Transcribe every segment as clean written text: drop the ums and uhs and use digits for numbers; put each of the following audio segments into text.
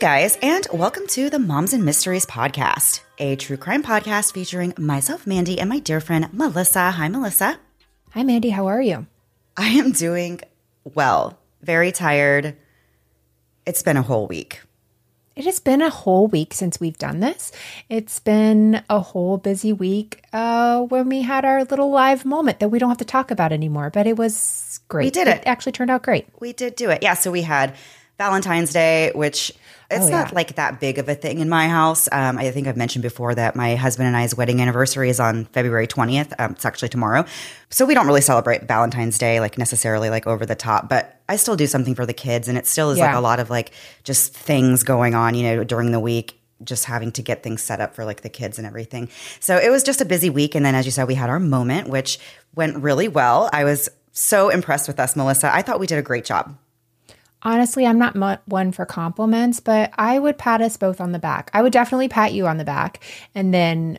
Guys, and welcome to the Moms and Mysteries podcast, a true crime podcast featuring myself, Mandy, and my dear friend, Melissa. Hi, Melissa. Hi, Mandy. How are you? I am doing well. Very tired. It's been a whole week. It has been a whole week since we've done this. It's been a whole busy week when we had our little live moment that we don't have to talk about anymore, but it was great. We did it. It actually turned out great. We did do it. Yeah, so we had Valentine's Day, which it's not like that big of a thing in my house. I think I've mentioned before that my husband and I's wedding anniversary is on February 20th. It's actually tomorrow. So we don't really celebrate Valentine's Day like necessarily like over the top, but I still do something for the kids. And it still is like a lot of like just things going on, you know, during the week, just having to get things set up for like the kids and everything. So it was just a busy week. And then as you said, we had our moment, which went really well. I was so impressed with us, Melissa. I thought we did a great job. Honestly, I'm not one for compliments, but I would pat us both on the back. I would definitely pat you on the back and then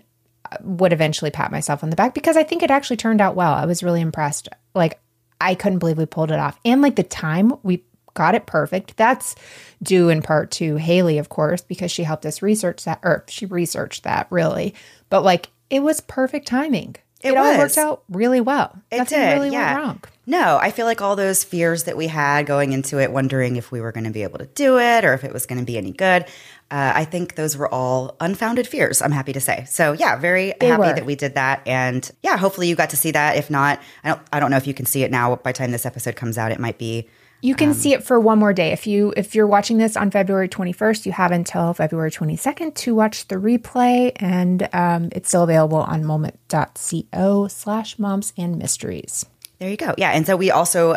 would eventually pat myself on the back because I think it actually turned out well. I was really impressed. Like, I couldn't believe we pulled it off. And like the time we got it perfect. That's due in part to Haley, of course, because she helped us research that, or she researched that really. But like, it was perfect timing. It all worked out really well. It Nothing did, really yeah. went wrong. No, I feel like all those fears that we had going into it, wondering if we were going to be able to do it or if it was going to be any good, I think those were all unfounded fears, I'm happy to say. So yeah, very happy that we did that. And yeah, hopefully you got to see that. If not, I don't know if you can see it now. By the time this episode comes out, it might be. You can see it for one more day. If you're watching this on February 21st, you have until February 22nd to watch the replay, and it's still available on moment.co/momsandmysteries. There you go. Yeah. And so we also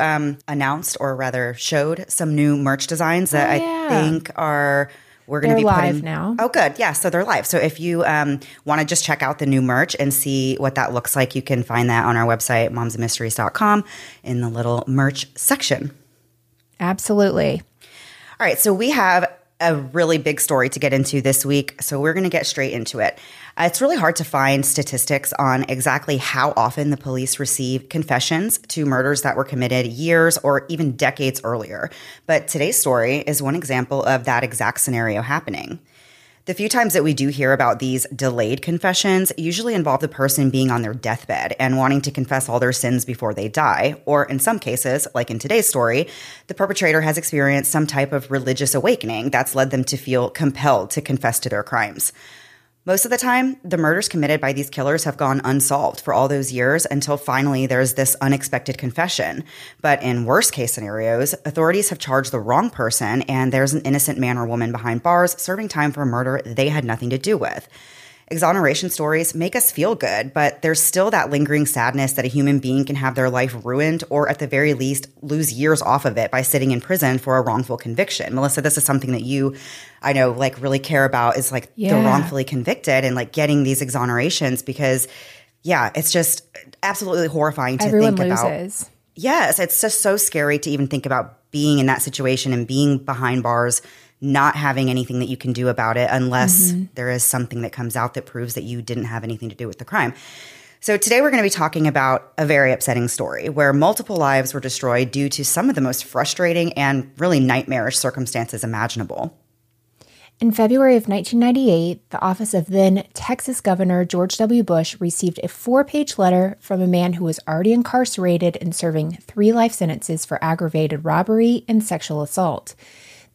announced, or rather showed, some new merch designs that I think are – we're going to be putting – live now. Oh, good. Yeah. So they're live. So if you want to just check out the new merch and see what that looks like, you can find that on our website, momsandmysteries.com, in the little merch section. Absolutely. All right. So we have a really big story to get into this week. So we're going to get straight into it. It's really hard to find statistics on exactly how often the police receive confessions to murders that were committed years or even decades earlier. But today's story is one example of that exact scenario happening. The few times that we do hear about these delayed confessions usually involve the person being on their deathbed and wanting to confess all their sins before they die, or in some cases, like in today's story, the perpetrator has experienced some type of religious awakening that's led them to feel compelled to confess to their crimes. Most of the time, the murders committed by these killers have gone unsolved for all those years until finally there's this unexpected confession. But in worst-case scenarios, authorities have charged the wrong person and there's an innocent man or woman behind bars serving time for a murder they had nothing to do with. Exoneration stories make us feel good, but there's still that lingering sadness that a human being can have their life ruined or at the very least lose years off of it by sitting in prison for a wrongful conviction. Melissa, this is something that you I know, like, really care about is, like, the wrongfully convicted and, like, getting these exonerations because, it's just absolutely horrifying to think about. Everyone loses. Yes, it's just so scary to even think about being in that situation and being behind bars, not having anything that you can do about it unless there is something that comes out that proves that you didn't have anything to do with the crime. So today we're going to be talking about a very upsetting story where multiple lives were destroyed due to some of the most frustrating and really nightmarish circumstances imaginable. In February of 1998, the office of then Texas Governor George W. Bush received a 4-page letter from a man who was already incarcerated and serving 3 life sentences for aggravated robbery and sexual assault.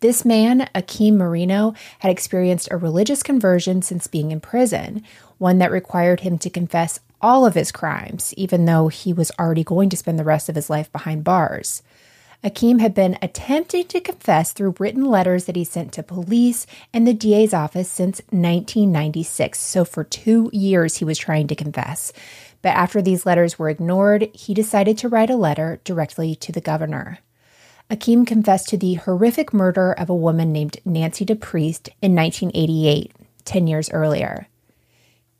This man, Akeem Marino, had experienced a religious conversion since being in prison, one that required him to confess all of his crimes, even though he was already going to spend the rest of his life behind bars. Akeem had been attempting to confess through written letters that he sent to police and the DA's office since 1996, so for 2 years he was trying to confess. But after these letters were ignored, he decided to write a letter directly to the governor. Akeem confessed to the horrific murder of a woman named Nancy DePriest in 1988, 10 years earlier.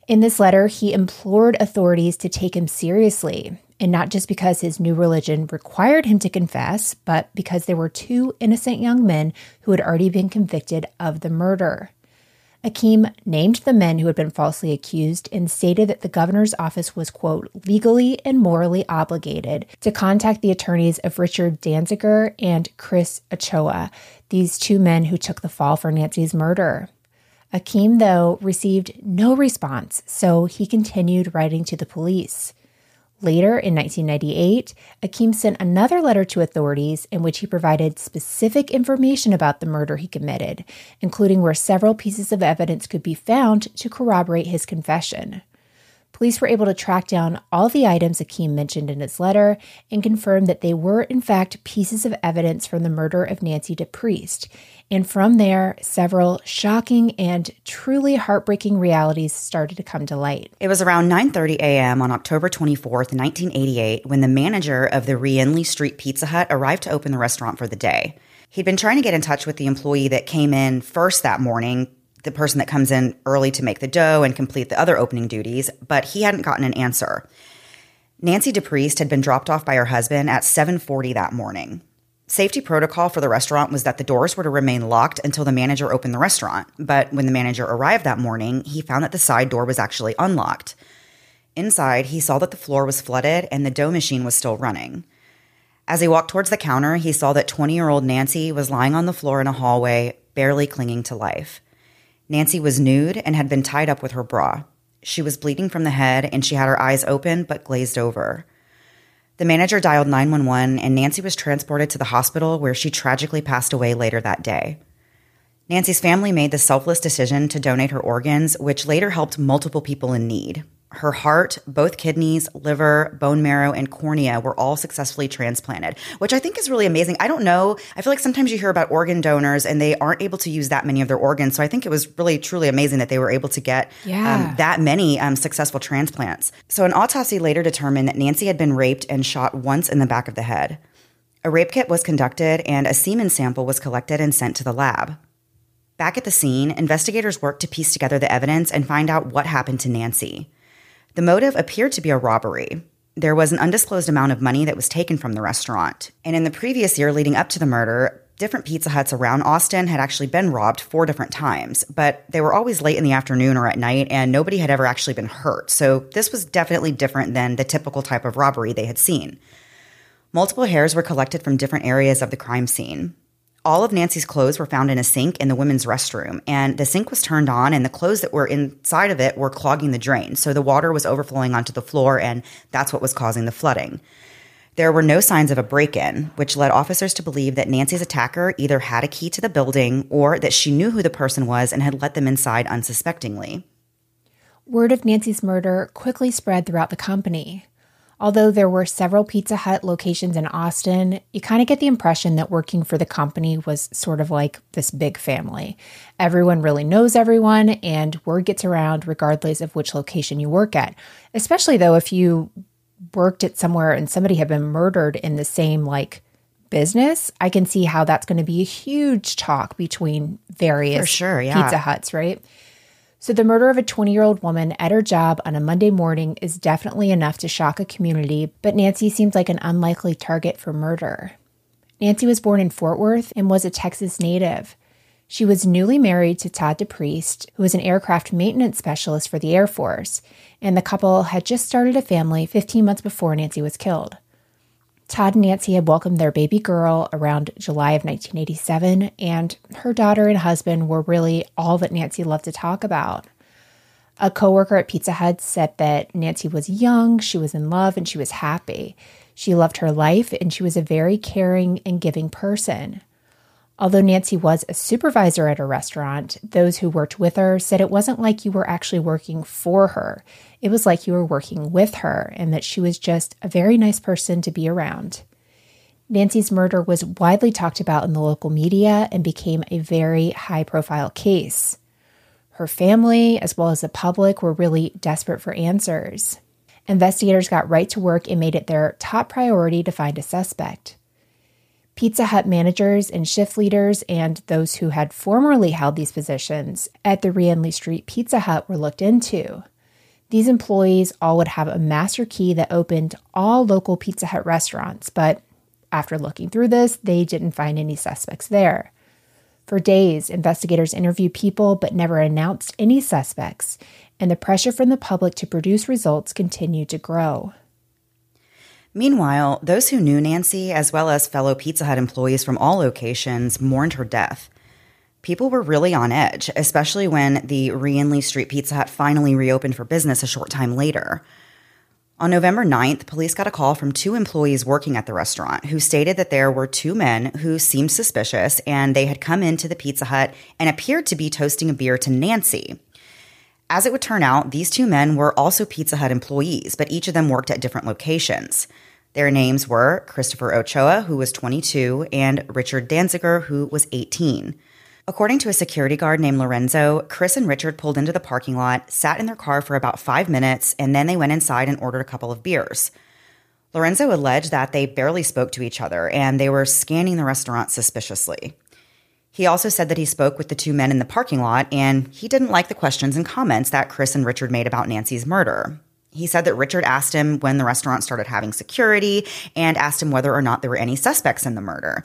In this letter, he implored authorities to take him seriously, and not just because his new religion required him to confess, but because there were 2 innocent young men who had already been convicted of the murder. Akeem named the men who had been falsely accused and stated that the governor's office was, quote, legally and morally obligated to contact the attorneys of Richard Danziger and Chris Ochoa, these 2 men who took the fall for Nancy's murder. Akeem, though, received no response, so he continued writing to the police. Later, in 1998, Akeem sent another letter to authorities in which he provided specific information about the murder he committed, including where several pieces of evidence could be found to corroborate his confession. Police were able to track down all the items Akeem mentioned in his letter and confirm that they were, in fact, pieces of evidence from the murder of Nancy DePriest. And from there, several shocking and truly heartbreaking realities started to come to light. It was around 9:30 a.m. on October 24th, 1988, when the manager of the Rienzi Street Pizza Hut arrived to open the restaurant for the day. He'd been trying to get in touch with the employee that came in first that morning, the person that comes in early to make the dough and complete the other opening duties, but he hadn't gotten an answer. Nancy DePriest had been dropped off by her husband at 7:40 that morning. Safety protocol for the restaurant was that the doors were to remain locked until the manager opened the restaurant, but when the manager arrived that morning, he found that the side door was actually unlocked. Inside, he saw that the floor was flooded and the dough machine was still running. As he walked towards the counter, he saw that 20-year-old Nancy was lying on the floor in a hallway, barely clinging to life. Nancy was nude and had been tied up with her bra. She was bleeding from the head and she had her eyes open but glazed over. The manager dialed 911, and Nancy was transported to the hospital where she tragically passed away later that day. Nancy's family made the selfless decision to donate her organs, which later helped multiple people in need. Her heart, both kidneys, liver, bone marrow, and cornea were all successfully transplanted, which I think is really amazing. I don't know. I feel like sometimes you hear about organ donors, and they aren't able to use that many of their organs. So I think it was really, truly amazing that they were able to get that many successful transplants. So an autopsy later determined that Nancy had been raped and shot once in the back of the head. A rape kit was conducted, and a semen sample was collected and sent to the lab. Back at the scene, investigators worked to piece together the evidence and find out what happened to Nancy. The motive appeared to be a robbery. There was an undisclosed amount of money that was taken from the restaurant. And in the previous year leading up to the murder, different Pizza Huts around Austin had actually been robbed 4 different times, but they were always late in the afternoon or at night, and nobody had ever actually been hurt. So this was definitely different than the typical type of robbery they had seen. Multiple hairs were collected from different areas of the crime scene. All of Nancy's clothes were found in a sink in the women's restroom, and the sink was turned on, and the clothes that were inside of it were clogging the drain. So the water was overflowing onto the floor, and that's what was causing the flooding. There were no signs of a break-in, which led officers to believe that Nancy's attacker either had a key to the building or that she knew who the person was and had let them inside unsuspectingly. Word of Nancy's murder quickly spread throughout the company. Although there were several Pizza Hut locations in Austin, you kind of get the impression that working for the company was sort of like this big family. Everyone really knows everyone, and word gets around regardless of which location you work at. Especially, though, if you worked at somewhere and somebody had been murdered in the same, like, business, I can see how that's going to be a huge talk between various Pizza Huts, right? So the murder of a 20-year-old woman at her job on a Monday morning is definitely enough to shock a community, but Nancy seems like an unlikely target for murder. Nancy was born in Fort Worth and was a Texas native. She was newly married to Todd DePriest, who was an aircraft maintenance specialist for the Air Force, and the couple had just started a family 15 months before Nancy was killed. Todd and Nancy had welcomed their baby girl around July of 1987, and her daughter and husband were really all that Nancy loved to talk about. A coworker at Pizza Hut said that Nancy was young, she was in love, and she was happy. She loved her life, and she was a very caring and giving person. Although Nancy was a supervisor at a restaurant, those who worked with her said it wasn't like you were actually working for her. It was like you were working with her, and that she was just a very nice person to be around. Nancy's murder was widely talked about in the local media and became a very high-profile case. Her family, as well as the public, were really desperate for answers. Investigators got right to work and made it their top priority to find a suspect. Pizza Hut managers and shift leaders and those who had formerly held these positions at the Rienzi Street Pizza Hut were looked into. These employees all would have a master key that opened all local Pizza Hut restaurants, but after looking through this, they didn't find any suspects there. For days, investigators interviewed people but never announced any suspects, and the pressure from the public to produce results continued to grow. Meanwhile, those who knew Nancy, as well as fellow Pizza Hut employees from all locations, mourned her death. People were really on edge, especially when the Rienzi Street Pizza Hut finally reopened for business a short time later. On November 9th, police got a call from two employees working at the restaurant who stated that there were two men who seemed suspicious, and they had come into the Pizza Hut and appeared to be toasting a beer to Nancy. As it would turn out, these two men were also Pizza Hut employees, but each of them worked at different locations. Their names were Christopher Ochoa, who was 22, and Richard Danziger, who was 18. According to a security guard named Lorenzo, Chris and Richard pulled into the parking lot, sat in their car for about 5 minutes, and then they went inside and ordered a couple of beers. Lorenzo alleged that they barely spoke to each other, and they were scanning the restaurant suspiciously. He also said that he spoke with the two men in the parking lot, and he didn't like the questions and comments that Chris and Richard made about Nancy's murder. He said that Richard asked him when the restaurant started having security and asked him whether or not there were any suspects in the murder.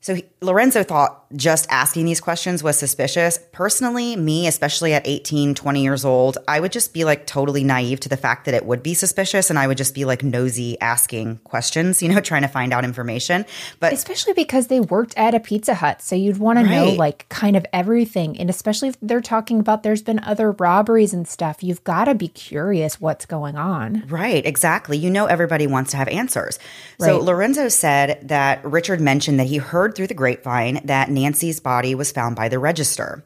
So Lorenzo thought just asking these questions was suspicious. Personally, me, especially at 18, 20 years old, I would just be like totally naive to the fact that it would be suspicious, and I would just be like nosy asking questions, you know, trying to find out information. But especially because they worked at a Pizza Hut, so you'd want to know like kind of everything. And especially if they're talking about there's been other robberies and stuff, you've got to be curious what's going on. Right, exactly. You know, everybody wants to have answers. Right. So Lorenzo said that Richard mentioned that he heard through the grapevine that Nancy's body was found by the register.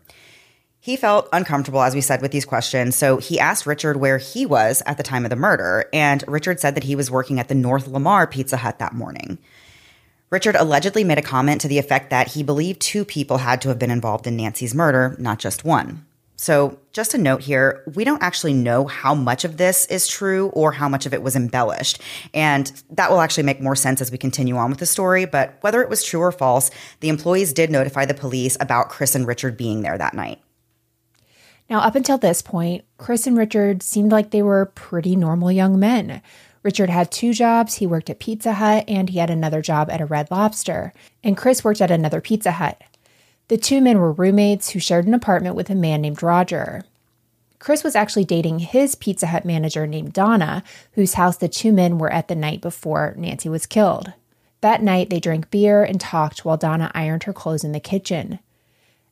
He felt uncomfortable, as we said, with these questions, so he asked Richard where he was at the time of the murder, and Richard said that he was working at the North Lamar Pizza Hut that morning. Richard allegedly made a comment to the effect that he believed two people had to have been involved in Nancy's murder, not just one. So just a note here, we don't actually know how much of this is true or how much of it was embellished. And that will actually make more sense as we continue on with the story. But whether it was true or false, the employees did notify the police about Chris and Richard being there that night. Now, up until this point, Chris and Richard seemed like they were pretty normal young men. Richard had two jobs. He worked at Pizza Hut and he had another job at a Red Lobster. And Chris worked at another Pizza Hut. The two men were roommates who shared an apartment with a man named Roger. Chris was actually dating his Pizza Hut manager named Donna, whose house the two men were at the night before Nancy was killed. That night, they drank beer and talked while Donna ironed her clothes in the kitchen.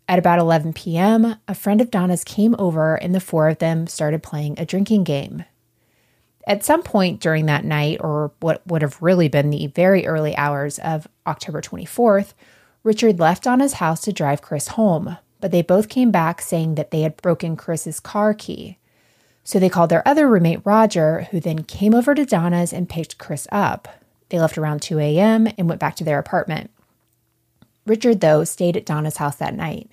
At about 11 p.m., a friend of Donna's came over and the four of them started playing a drinking game. At some point during that night, or what would have really been the very early hours of October 24th, Richard left Donna's house to drive Chris home, but they both came back saying that they had broken Chris's car key. So they called their other roommate, Roger, who then came over to Donna's and picked Chris up. They left around 2 a.m. and went back to their apartment. Richard, though, stayed at Donna's house that night.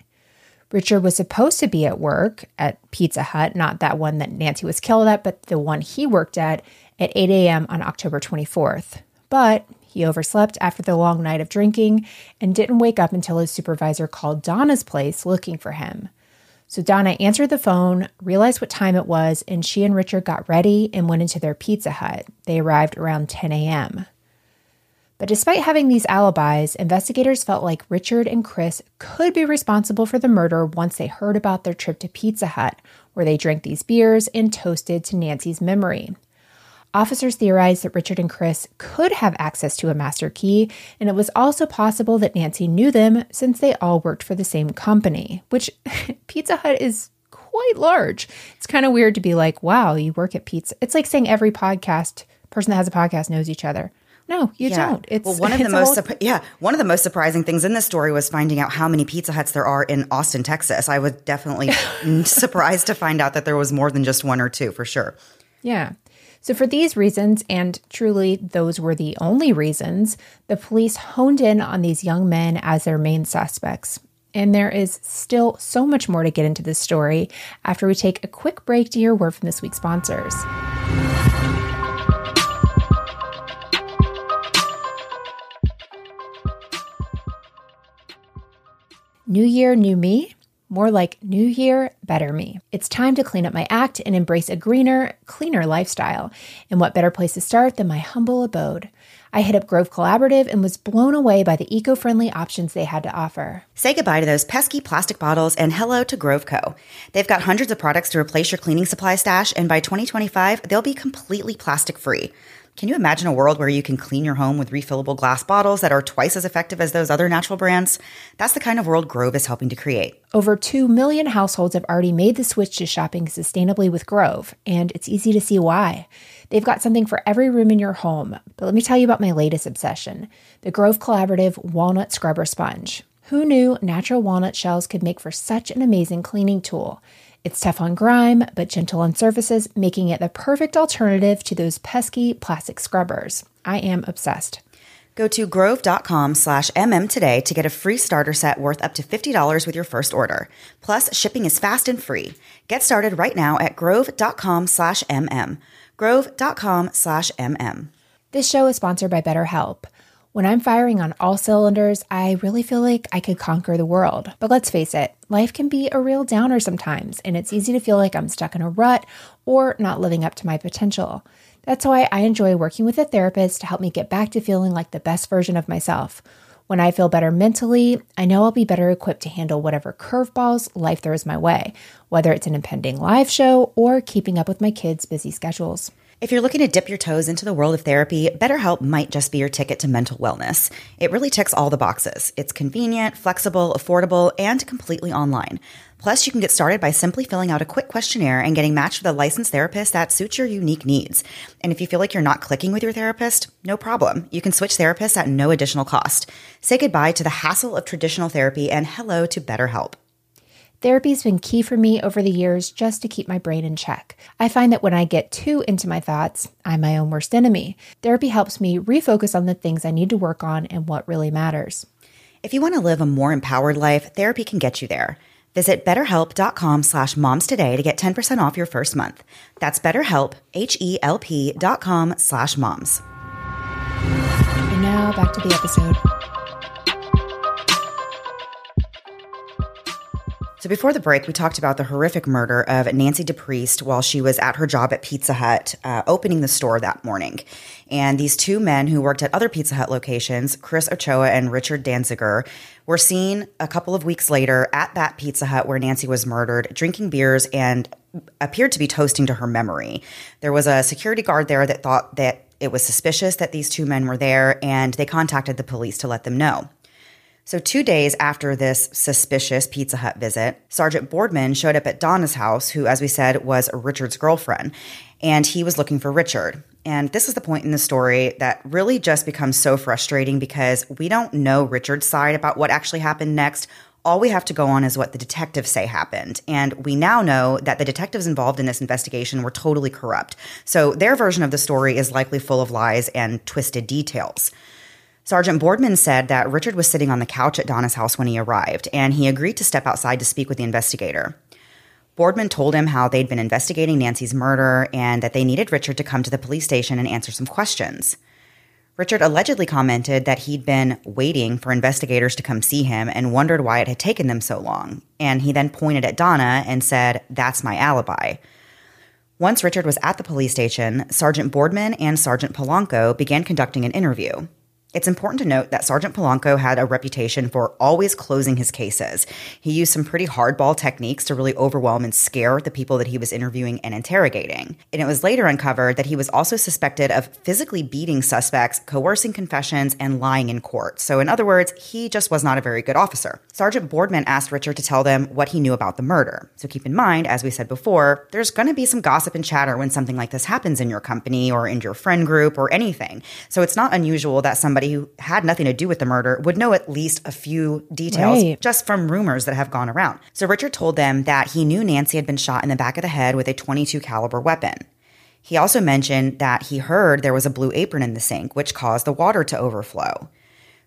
Richard was supposed to be at work at Pizza Hut, not that one that Nancy was killed at, but the one he worked at 8 a.m. on October 24th. But he overslept after the long night of drinking and didn't wake up until his supervisor called Donna's place looking for him. So Donna answered the phone, realized what time it was, and she and Richard got ready and went into their Pizza Hut. They arrived around 10 a.m. But despite having these alibis, investigators felt like Richard and Chris could be responsible for the murder once they heard about their trip to Pizza Hut, where they drank these beers and toasted to Nancy's memory. Officers theorized that Richard and Chris could have access to a master key, and it was also possible that Nancy knew them since they all worked for the same company, which Pizza Hut is quite large. It's kind of weird to be like, wow, you work at Pizza. It's like saying every podcast person that has a podcast knows each other. No, you don't. It's, well, one of the most surprising things in this story was finding out how many Pizza Huts there are in Austin, Texas. I was definitely surprised to find out that there was more than just one or two, for sure. Yeah. So for these reasons, and truly those were the only reasons, the police honed in on these young men as their main suspects. And there is still so much more to get into this story after we take a quick break to hear word from this week's sponsors. New Year, New Me? More like New Year, Better Me. It's time to clean up my act and embrace a greener, cleaner lifestyle. And what better place to start than my humble abode? I hit up Grove Collaborative and was blown away by the eco-friendly options they had to offer. Say goodbye to those pesky plastic bottles and hello to Grove Co. They've got hundreds of products to replace your cleaning supply stash, and by 2025, they'll be completely plastic-free. Can you imagine a world where you can clean your home with refillable glass bottles that are twice as effective as those other natural brands? That's the kind of world Grove is helping to create. Over 2 million households have already made the switch to shopping sustainably with Grove, and it's easy to see why. They've got something for every room in your home. But let me tell you about my latest obsession, the Grove Collaborative Walnut Scrubber Sponge. Who knew natural walnut shells could make for such an amazing cleaning tool? It's tough on grime, but gentle on surfaces, making it the perfect alternative to those pesky plastic scrubbers. I am obsessed. Go to grove.com/mm today to get a free starter set worth up to $50 with your first order. Plus, shipping is fast and free. Get started right now at grove.com/mm. grove.com/mm. This show is sponsored by BetterHelp. When I'm firing on all cylinders, I really feel like I could conquer the world. But let's face it, life can be a real downer sometimes, and it's easy to feel like I'm stuck in a rut or not living up to my potential. That's why I enjoy working with a therapist to help me get back to feeling like the best version of myself. When I feel better mentally, I know I'll be better equipped to handle whatever curveballs life throws my way, whether it's an impending live show or keeping up with my kids' busy schedules. If you're looking to dip your toes into the world of therapy, BetterHelp might just be your ticket to mental wellness. It really ticks all the boxes. It's convenient, flexible, affordable, and completely online. Plus, you can get started by simply filling out a quick questionnaire and getting matched with a licensed therapist that suits your unique needs. And if you feel like you're not clicking with your therapist, no problem. You can switch therapists at no additional cost. Say goodbye to the hassle of traditional therapy and hello to BetterHelp. Therapy's been key for me over the years just to keep my brain in check. I find that when I get too into my thoughts, I'm my own worst enemy. Therapy helps me refocus on the things I need to work on and what really matters. If you want to live a more empowered life, therapy can get you there. Visit betterhelp.com/moms today to get 10% off your first month. That's BetterHelp, HELP.com/moms. And now back to the episode. So before the break, we talked about the horrific murder of Nancy DePriest while she was at her job at Pizza Hut, opening the store that morning. And these two men who worked at other Pizza Hut locations, Chris Ochoa and Richard Danziger, were seen a couple of weeks later at that Pizza Hut where Nancy was murdered, drinking beers and appeared to be toasting to her memory. There was a security guard there that thought that it was suspicious that these two men were there, and they contacted the police to let them know. So 2 days after this suspicious Pizza Hut visit, Sergeant Boardman showed up at Donna's house, who, as we said, was Richard's girlfriend, and he was looking for Richard. And this is the point in the story that really just becomes so frustrating because we don't know Richard's side about what actually happened next. All we have to go on is what the detectives say happened. And we now know that the detectives involved in this investigation were totally corrupt. So their version of the story is likely full of lies and twisted details. Sergeant Boardman said that Richard was sitting on the couch at Donna's house when he arrived, and he agreed to step outside to speak with the investigator. Boardman told him how they'd been investigating Nancy's murder and that they needed Richard to come to the police station and answer some questions. Richard allegedly commented that he'd been waiting for investigators to come see him and wondered why it had taken them so long. And he then pointed at Donna and said, "That's my alibi." Once Richard was at the police station, Sergeant Boardman and Sergeant Polanco began conducting an interview. It's important to note that Sergeant Polanco had a reputation for always closing his cases. He used some pretty hardball techniques to really overwhelm and scare the people that he was interviewing and interrogating. And it was later uncovered that he was also suspected of physically beating suspects, coercing confessions, and lying in court. So in other words, he just was not a very good officer. Sergeant Boardman asked Richard to tell them what he knew about the murder. So keep in mind, as we said before, there's going to be some gossip and chatter when something like this happens in your company or in your friend group or anything. So it's not unusual that somebody who had nothing to do with the murder would know at least a few details just from rumors that have gone around. So Richard told them that he knew Nancy had been shot in the back of the head with a .22 caliber weapon. He also mentioned that he heard there was a blue apron in the sink, which caused the water to overflow.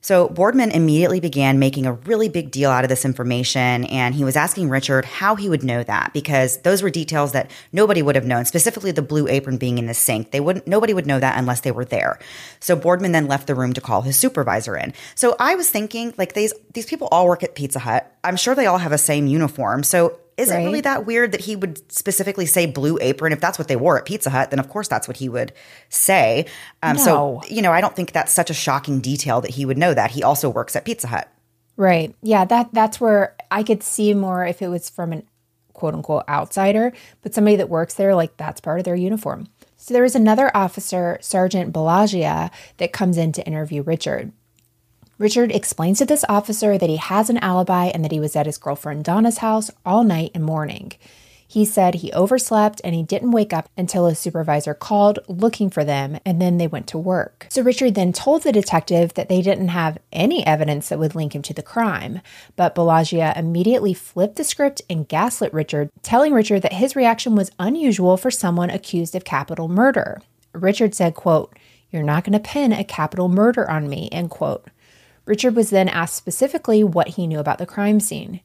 So Boardman immediately began making a really big deal out of this information, and he was asking Richard how he would know that, because those were details that nobody would have known, specifically the blue apron being in the sink. Nobody would know that unless they were there. So Boardman then left the room to call his supervisor in. So I was thinking, like, these people all work at Pizza Hut. I'm sure they all have the same uniform. So is it really that weird that he would specifically say blue apron? If that's what they wore at Pizza Hut, then of course that's what he would say. No. So, you know, I don't think that's such a shocking detail that he would know that. He also works at Pizza Hut. Right. Yeah, that's where I could see more if it was from an quote-unquote outsider, but somebody that works there, like that's part of their uniform. So there was another officer, Sergeant Bellagia, that comes in to interview Richard. Richard explains to this officer that he has an alibi and that he was at his girlfriend Donna's house all night and morning. He said he overslept and he didn't wake up until his supervisor called looking for them, and then they went to work. So Richard then told the detective that they didn't have any evidence that would link him to the crime, but Bellagia immediately flipped the script and gaslit Richard, telling Richard that his reaction was unusual for someone accused of capital murder. Richard said, quote, "You're not going to pin a capital murder on me," end quote. Richard was then asked specifically what he knew about the crime scene.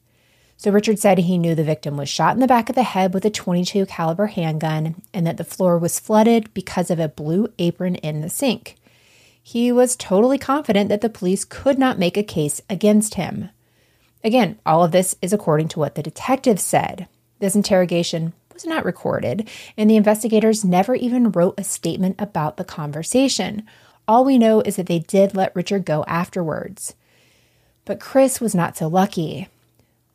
So Richard said he knew the victim was shot in the back of the head with a .22 caliber handgun and that the floor was flooded because of a blue apron in the sink. He was totally confident that the police could not make a case against him. Again, all of this is according to what the detective said. This interrogation was not recorded, and the investigators never even wrote a statement about the conversation. All we know is that they did let Richard go afterwards. But Chris was not so lucky.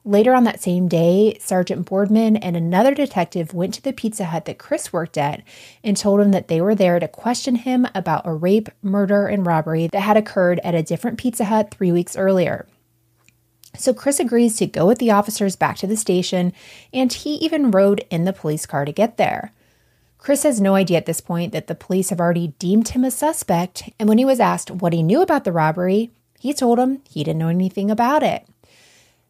Later on that same day, Sergeant Boardman and another detective went to the Pizza Hut that Chris worked at and told him that they were there to question him about a rape, murder, and robbery that had occurred at a different Pizza Hut 3 weeks earlier. So Chris agrees to go with the officers back to the station, and he even rode in the police car to get there. Chris has no idea at this point that the police have already deemed him a suspect, and when he was asked what he knew about the robbery, he told him he didn't know anything about it.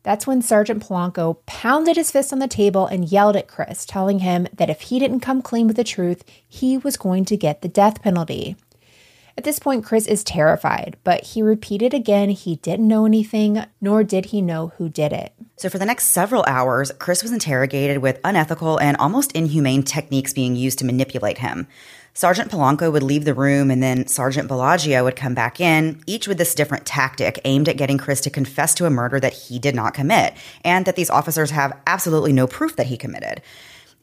That's when Sergeant Polanco pounded his fist on the table and yelled at Chris, telling him that if he didn't come clean with the truth, he was going to get the death penalty. At this point, Chris is terrified, but he repeated again he didn't know anything, nor did he know who did it. So for the next several hours, Chris was interrogated with unethical and almost inhumane techniques being used to manipulate him. Sergeant Polanco would leave the room, and then Sergeant Bellagia would come back in, each with this different tactic aimed at getting Chris to confess to a murder that he did not commit, and that these officers have absolutely no proof that he committed.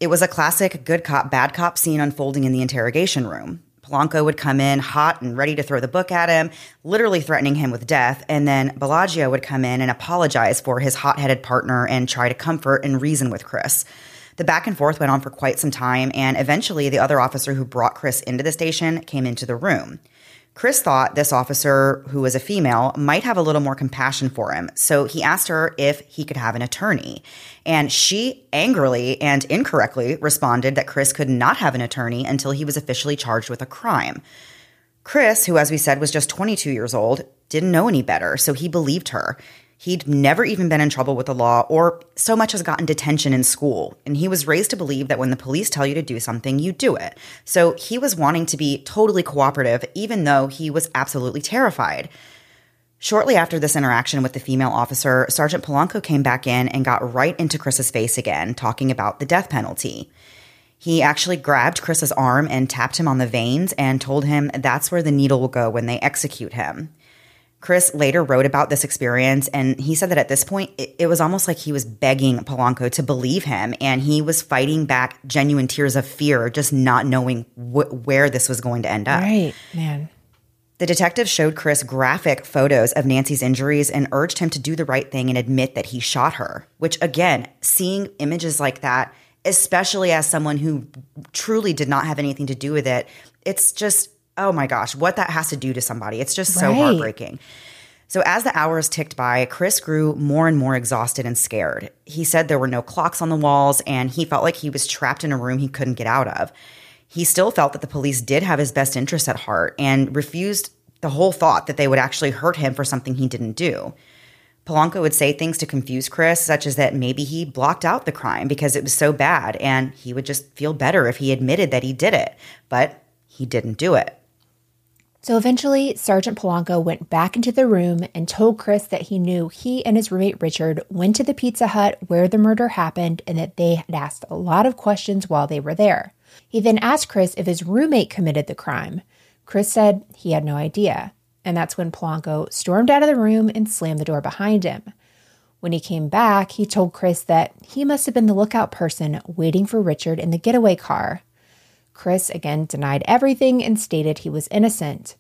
It was a classic good cop, bad cop scene unfolding in the interrogation room. Polanco would come in hot and ready to throw the book at him, literally threatening him with death, and then Bellagia would come in and apologize for his hot-headed partner and try to comfort and reason with Chris. The back and forth went on for quite some time, and eventually the other officer who brought Chris into the station came into the room. Chris thought this officer, who was a female, might have a little more compassion for him, so he asked her if he could have an attorney. And she angrily and incorrectly responded that Chris could not have an attorney until he was officially charged with a crime. Chris, who, as we said, was just 22 years old, didn't know any better, so he believed her. He'd never even been in trouble with the law or so much as gotten detention in school. And he was raised to believe that when the police tell you to do something, you do it. So he was wanting to be totally cooperative, even though he was absolutely terrified. Shortly after this interaction with the female officer, Sergeant Polanco came back in and got right into Chris's face again, talking about the death penalty. He actually grabbed Chris's arm and tapped him on the veins and told him that's where the needle will go when they execute him. Chris later wrote about this experience, and he said that at this point, it was almost like he was begging Polanco to believe him, and he was fighting back genuine tears of fear, just not knowing where this was going to end up. Right, man. The detective showed Chris graphic photos of Nancy's injuries and urged him to do the right thing and admit that he shot her, which, again, seeing images like that, especially as someone who truly did not have anything to do with it, it's just... oh my gosh, what that has to do to somebody. It's just so heartbreaking. So as the hours ticked by, Chris grew more and more exhausted and scared. He said there were no clocks on the walls, and he felt like he was trapped in a room he couldn't get out of. He still felt that the police did have his best interest at heart and refused the whole thought that they would actually hurt him for something he didn't do. Polanco would say things to confuse Chris, such as that maybe he blocked out the crime because it was so bad, and he would just feel better if he admitted that he did it. But he didn't do it. So eventually, Sergeant Polanco went back into the room and told Chris that he knew he and his roommate Richard went to the Pizza Hut where the murder happened and that they had asked a lot of questions while they were there. He then asked Chris if his roommate committed the crime. Chris said he had no idea, and that's when Polanco stormed out of the room and slammed the door behind him. When he came back, he told Chris that he must have been the lookout person waiting for Richard in the getaway car. Chris again denied everything and stated he was innocent.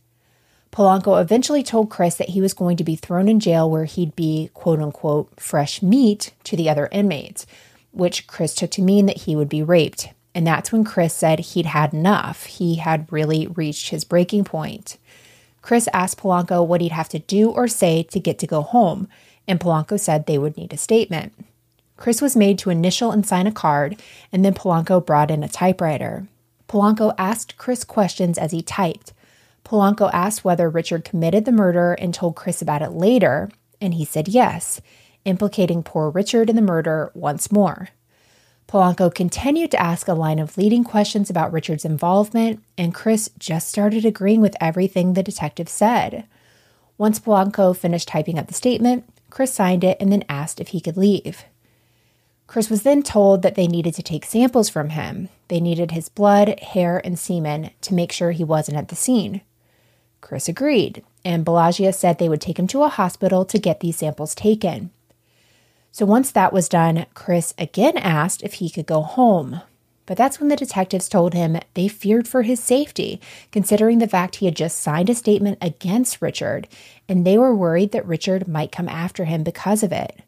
Polanco eventually told Chris that he was going to be thrown in jail where he'd be, quote-unquote, fresh meat to the other inmates, which Chris took to mean that he would be raped. And that's when Chris said he'd had enough. He had really reached his breaking point. Chris asked Polanco what he'd have to do or say to get to go home, and Polanco said they would need a statement. Chris was made to initial and sign a card, and then Polanco brought in a typewriter. Polanco asked Chris questions as he typed. Polanco asked whether Richard committed the murder and told Chris about it later, and he said yes, implicating poor Richard in the murder once more. Polanco continued to ask a line of leading questions about Richard's involvement, and Chris just started agreeing with everything the detective said. Once Polanco finished typing up the statement, Chris signed it and then asked if he could leave. Chris was then told that they needed to take samples from him. They needed his blood, hair, and semen to make sure he wasn't at the scene. Chris agreed, and Bellagia said they would take him to a hospital to get these samples taken. So once that was done, Chris again asked if he could go home. But that's when the detectives told him they feared for his safety, considering the fact he had just signed a statement against Richard, and they were worried that Richard might come after him because of it.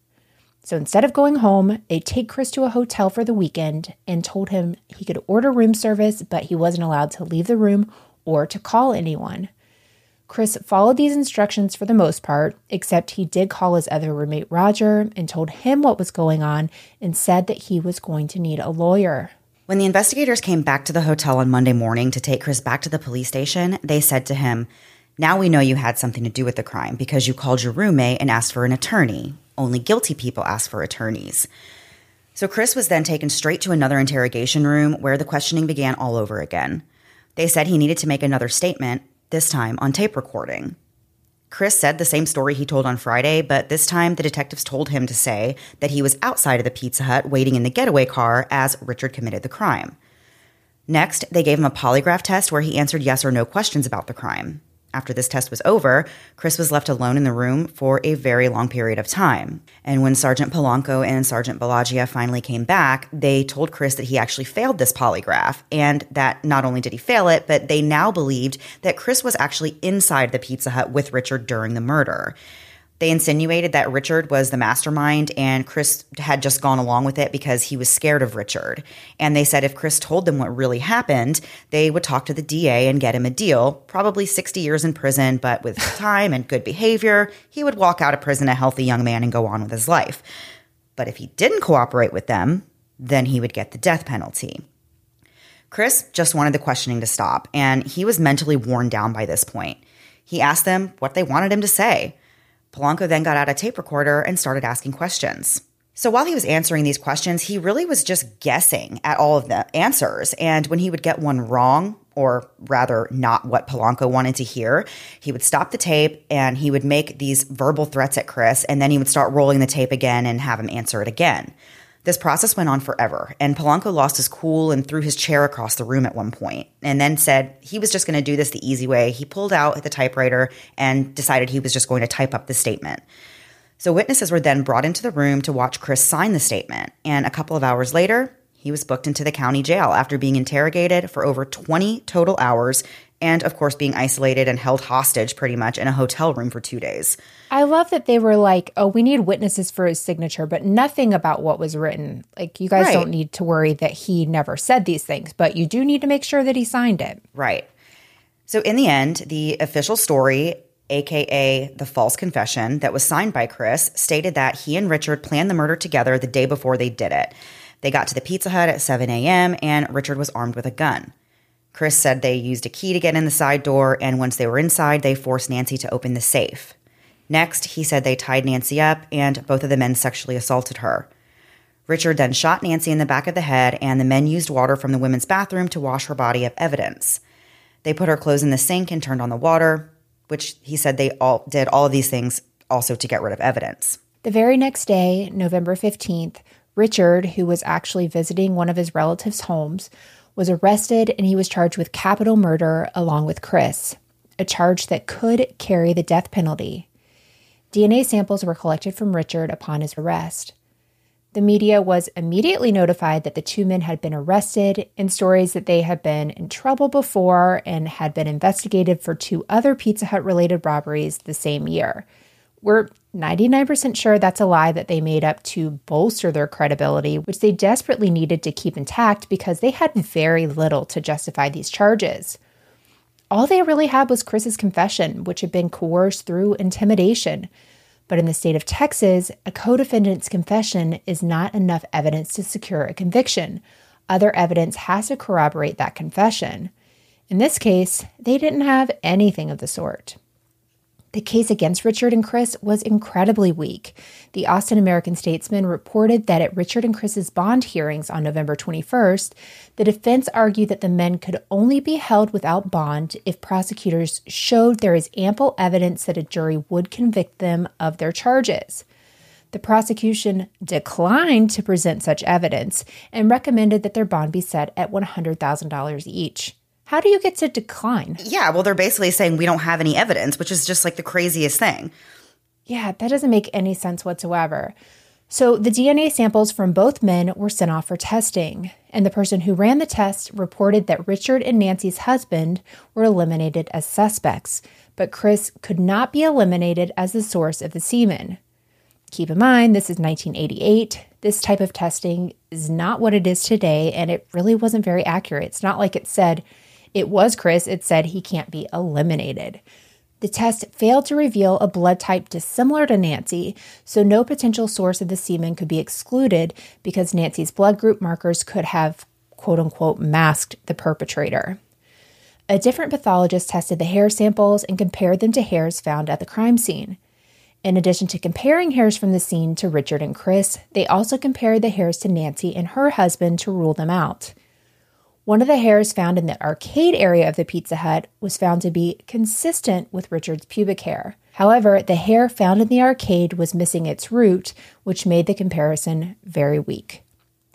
So instead of going home, they take Chris to a hotel for the weekend and told him he could order room service, but he wasn't allowed to leave the room or to call anyone. Chris followed these instructions for the most part, except he did call his other roommate Roger and told him what was going on and said that he was going to need a lawyer. When the investigators came back to the hotel on Monday morning to take Chris back to the police station, they said to him, "Now we know you had something to do with the crime because you called your roommate and asked for an attorney. Only guilty people ask for attorneys." So Chris was then taken straight to another interrogation room where the questioning began all over again. They said he needed to make another statement, this time on tape recording. Chris said the same story he told on Friday, but this time the detectives told him to say that he was outside of the Pizza Hut waiting in the getaway car as Richard committed the crime. Next, they gave him a polygraph test where he answered yes or no questions about the crime. After this test was over, Chris was left alone in the room for a very long period of time. And when Sergeant Polanco and Sergeant Bellagia finally came back, they told Chris that he actually failed this polygraph, and that not only did he fail it, but they now believed that Chris was actually inside the Pizza Hut with Richard during the murder. They insinuated that Richard was the mastermind and Chris had just gone along with it because he was scared of Richard. And they said if Chris told them what really happened, they would talk to the DA and get him a deal, probably 60 years in prison, but with time and good behavior, he would walk out of prison a healthy young man and go on with his life. But if he didn't cooperate with them, then he would get the death penalty. Chris just wanted the questioning to stop, and he was mentally worn down by this point. He asked them what they wanted him to say. Polanco then got out a tape recorder and started asking questions. So while he was answering these questions, he really was just guessing at all of the answers. And when he would get one wrong, or rather not what Polanco wanted to hear, he would stop the tape and he would make these verbal threats at Chris, and then he would start rolling the tape again and have him answer it again. This process went on forever, and Polanco lost his cool and threw his chair across the room at one point, and then said he was just going to do this the easy way. He pulled out the typewriter and decided he was just going to type up the statement. So witnesses were then brought into the room to watch Chris sign the statement, and a couple of hours later, he was booked into the county jail after being interrogated for over 20 total hours and, of course, being isolated and held hostage pretty much in a hotel room for 2 days. I love that they were like, oh, we need witnesses for his signature, but nothing about what was written. Like, you guys don't need to worry that he never said these things, but you do need to make sure that he signed it. Right. So in the end, the official story, aka the false confession that was signed by Chris, stated that he and Richard planned the murder together the day before they did it. They got to the Pizza Hut at 7 a.m. and Richard was armed with a gun. Chris said they used a key to get in the side door, and once they were inside, they forced Nancy to open the safe. Next, he said they tied Nancy up, and both of the men sexually assaulted her. Richard then shot Nancy in the back of the head, and the men used water from the women's bathroom to wash her body of evidence. They put her clothes in the sink and turned on the water, which he said they all did all of these things also to get rid of evidence. The very next day, November 15th, Richard, who was actually visiting one of his relatives' homes, was arrested, and he was charged with capital murder along with Chris, a charge that could carry the death penalty. DNA samples were collected from Richard upon his arrest. The media was immediately notified that the two men had been arrested, and stories that they had been in trouble before and had been investigated for two other Pizza Hut-related robberies the same year. We're 99% sure that's a lie that they made up to bolster their credibility, which they desperately needed to keep intact because they had very little to justify these charges. All they really had was Chris's confession, which had been coerced through intimidation. But in the state of Texas, a co-defendant's confession is not enough evidence to secure a conviction. Other evidence has to corroborate that confession. In this case, they didn't have anything of the sort. The case against Richard and Chris was incredibly weak. The Austin American-Statesman reported that at Richard and Chris's bond hearings on November 21st, the defense argued that the men could only be held without bond if prosecutors showed there is ample evidence that a jury would convict them of their charges. The prosecution declined to present such evidence and recommended that their bond be set at $100,000 each. How do you get to decline? Yeah, well, they're basically saying we don't have any evidence, which is just like the craziest thing. Yeah, that doesn't make any sense whatsoever. So the DNA samples from both men were sent off for testing, and the person who ran the test reported that Richard and Nancy's husband were eliminated as suspects, but Chris could not be eliminated as the source of the semen. Keep in mind, this is 1988. This type of testing is not what it is today, and it really wasn't very accurate. It's not like it said, it was Chris. It said he can't be eliminated. The test failed to reveal a blood type dissimilar to Nancy, so no potential source of the semen could be excluded because Nancy's blood group markers could have, quote-unquote, masked the perpetrator. A different pathologist tested the hair samples and compared them to hairs found at the crime scene. In addition to comparing hairs from the scene to Richard and Chris, they also compared the hairs to Nancy and her husband to rule them out. One of the hairs found in the arcade area of the Pizza Hut was found to be consistent with Richard's pubic hair. However, the hair found in the arcade was missing its root, which made the comparison very weak.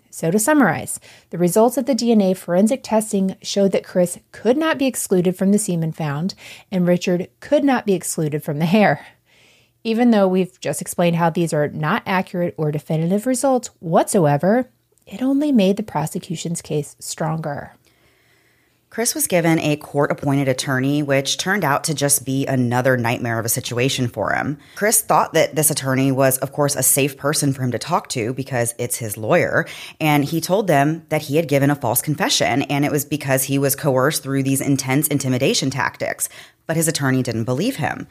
So to summarize, the results of the DNA forensic testing showed that Chris could not be excluded from the semen found, and Richard could not be excluded from the hair. Even though we've just explained how these are not accurate or definitive results whatsoever, it only made the prosecution's case stronger. Chris was given a court-appointed attorney, which turned out to just be another nightmare of a situation for him. Chris thought that this attorney was, of course, a safe person for him to talk to because it's his lawyer, and he told them that he had given a false confession, and it was because he was coerced through these intense intimidation tactics, but his attorney didn't believe him.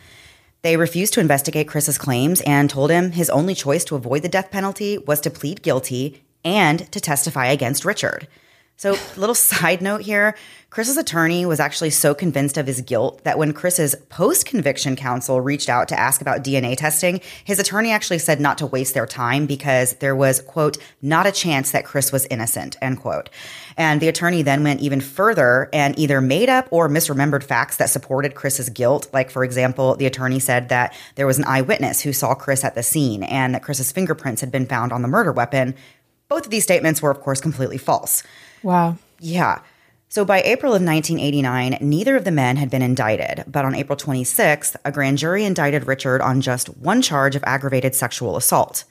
They refused to investigate Chris's claims and told him his only choice to avoid the death penalty was to plead guilty and to testify against Richard. So, little side note here, Chris's attorney was actually so convinced of his guilt that when Chris's post-conviction counsel reached out to ask about DNA testing, his attorney actually said not to waste their time because there was, quote, not a chance that Chris was innocent, end quote. And the attorney then went even further and either made up or misremembered facts that supported Chris's guilt. Like, for example, the attorney said that there was an eyewitness who saw Chris at the scene and that Chris's fingerprints had been found on the murder weapon. Both of these statements were, of course, completely false. Wow. Yeah. So by April of 1989, neither of the men had been indicted. But on April 26th, a grand jury indicted Richard on just one charge of aggravated sexual assault.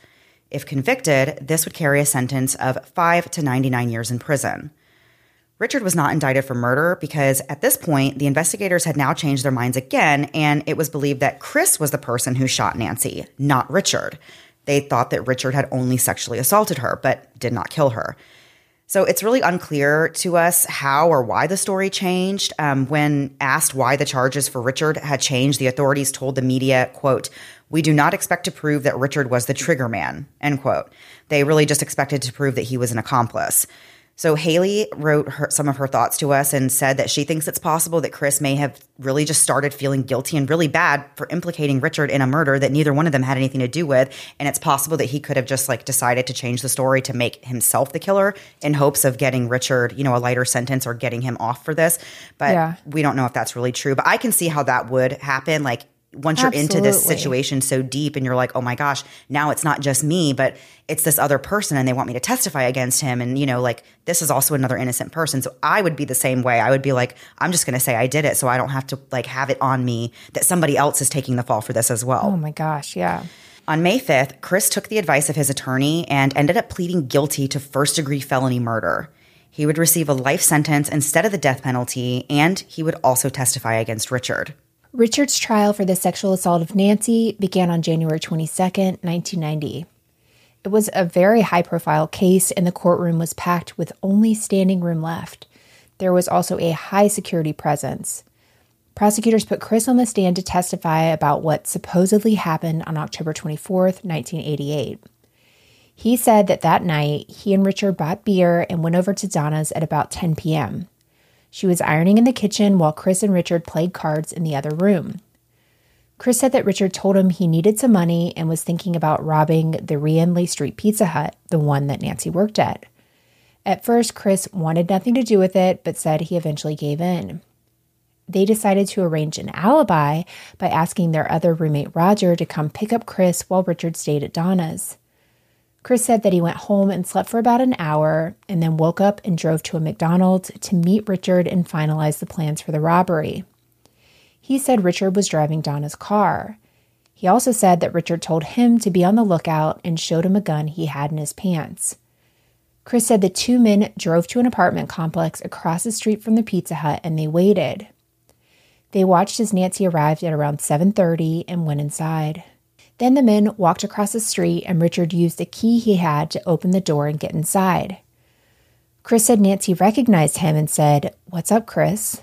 If convicted, this would carry a sentence of 5 to 99 years in prison. Richard was not indicted for murder because at this point, the investigators had now changed their minds again, and it was believed that Chris was the person who shot Nancy, not Richard. They thought that Richard had only sexually assaulted her, but did not kill her. So it's really unclear to us how or why the story changed. When asked why the charges for Richard had changed, the authorities told the media, quote, "We do not expect to prove that Richard was the trigger man," end quote. They really just expected to prove that he was an accomplice. So Haley wrote some of her thoughts to us and said that she thinks it's possible that Chris may have really just started feeling guilty and really bad for implicating Richard in a murder that neither one of them had anything to do with. And it's possible that he could have just like decided to change the story to make himself the killer in hopes of getting Richard, you know, a lighter sentence or getting him off for this. But we don't know if that's really true. But I can see how that would happen. Like, once you're into this situation so deep and you're like, oh my gosh, now it's not just me, but it's this other person and they want me to testify against him. And, you know, like this is also another innocent person. So I would be the same way. I would be like, I'm just going to say I did it so I don't have to like have it on me that somebody else is taking the fall for this as well. Oh my gosh. Yeah. On May 5th, Chris took the advice of his attorney and ended up pleading guilty to first degree felony murder. He would receive a life sentence instead of the death penalty, and he would also testify against Richard. Richard's trial for the sexual assault of Nancy began on January 22nd, 1990. It was a very high-profile case, and the courtroom was packed with only standing room left. There was also a high-security presence. Prosecutors put Chris on the stand to testify about what supposedly happened on October 24th, 1988. He said that that night, he and Richard bought beer and went over to Donna's at about 10 p.m., She was ironing in the kitchen while Chris and Richard played cards in the other room. Chris said that Richard told him he needed some money and was thinking about robbing the Rienzi Street Pizza Hut, the one that Nancy worked at. At first, Chris wanted nothing to do with it, but said he eventually gave in. They decided to arrange an alibi by asking their other roommate, Roger, to come pick up Chris while Richard stayed at Donna's. Chris said that he went home and slept for about an hour and then woke up and drove to a McDonald's to meet Richard and finalize the plans for the robbery. He said Richard was driving Donna's car. He also said that Richard told him to be on the lookout and showed him a gun he had in his pants. Chris said the two men drove to an apartment complex across the street from the Pizza Hut and they waited. They watched as Nancy arrived at around 7:30 and went inside. Then the men walked across the street, and Richard used the key he had to open the door and get inside. Chris said Nancy recognized him and said, "What's up, Chris?"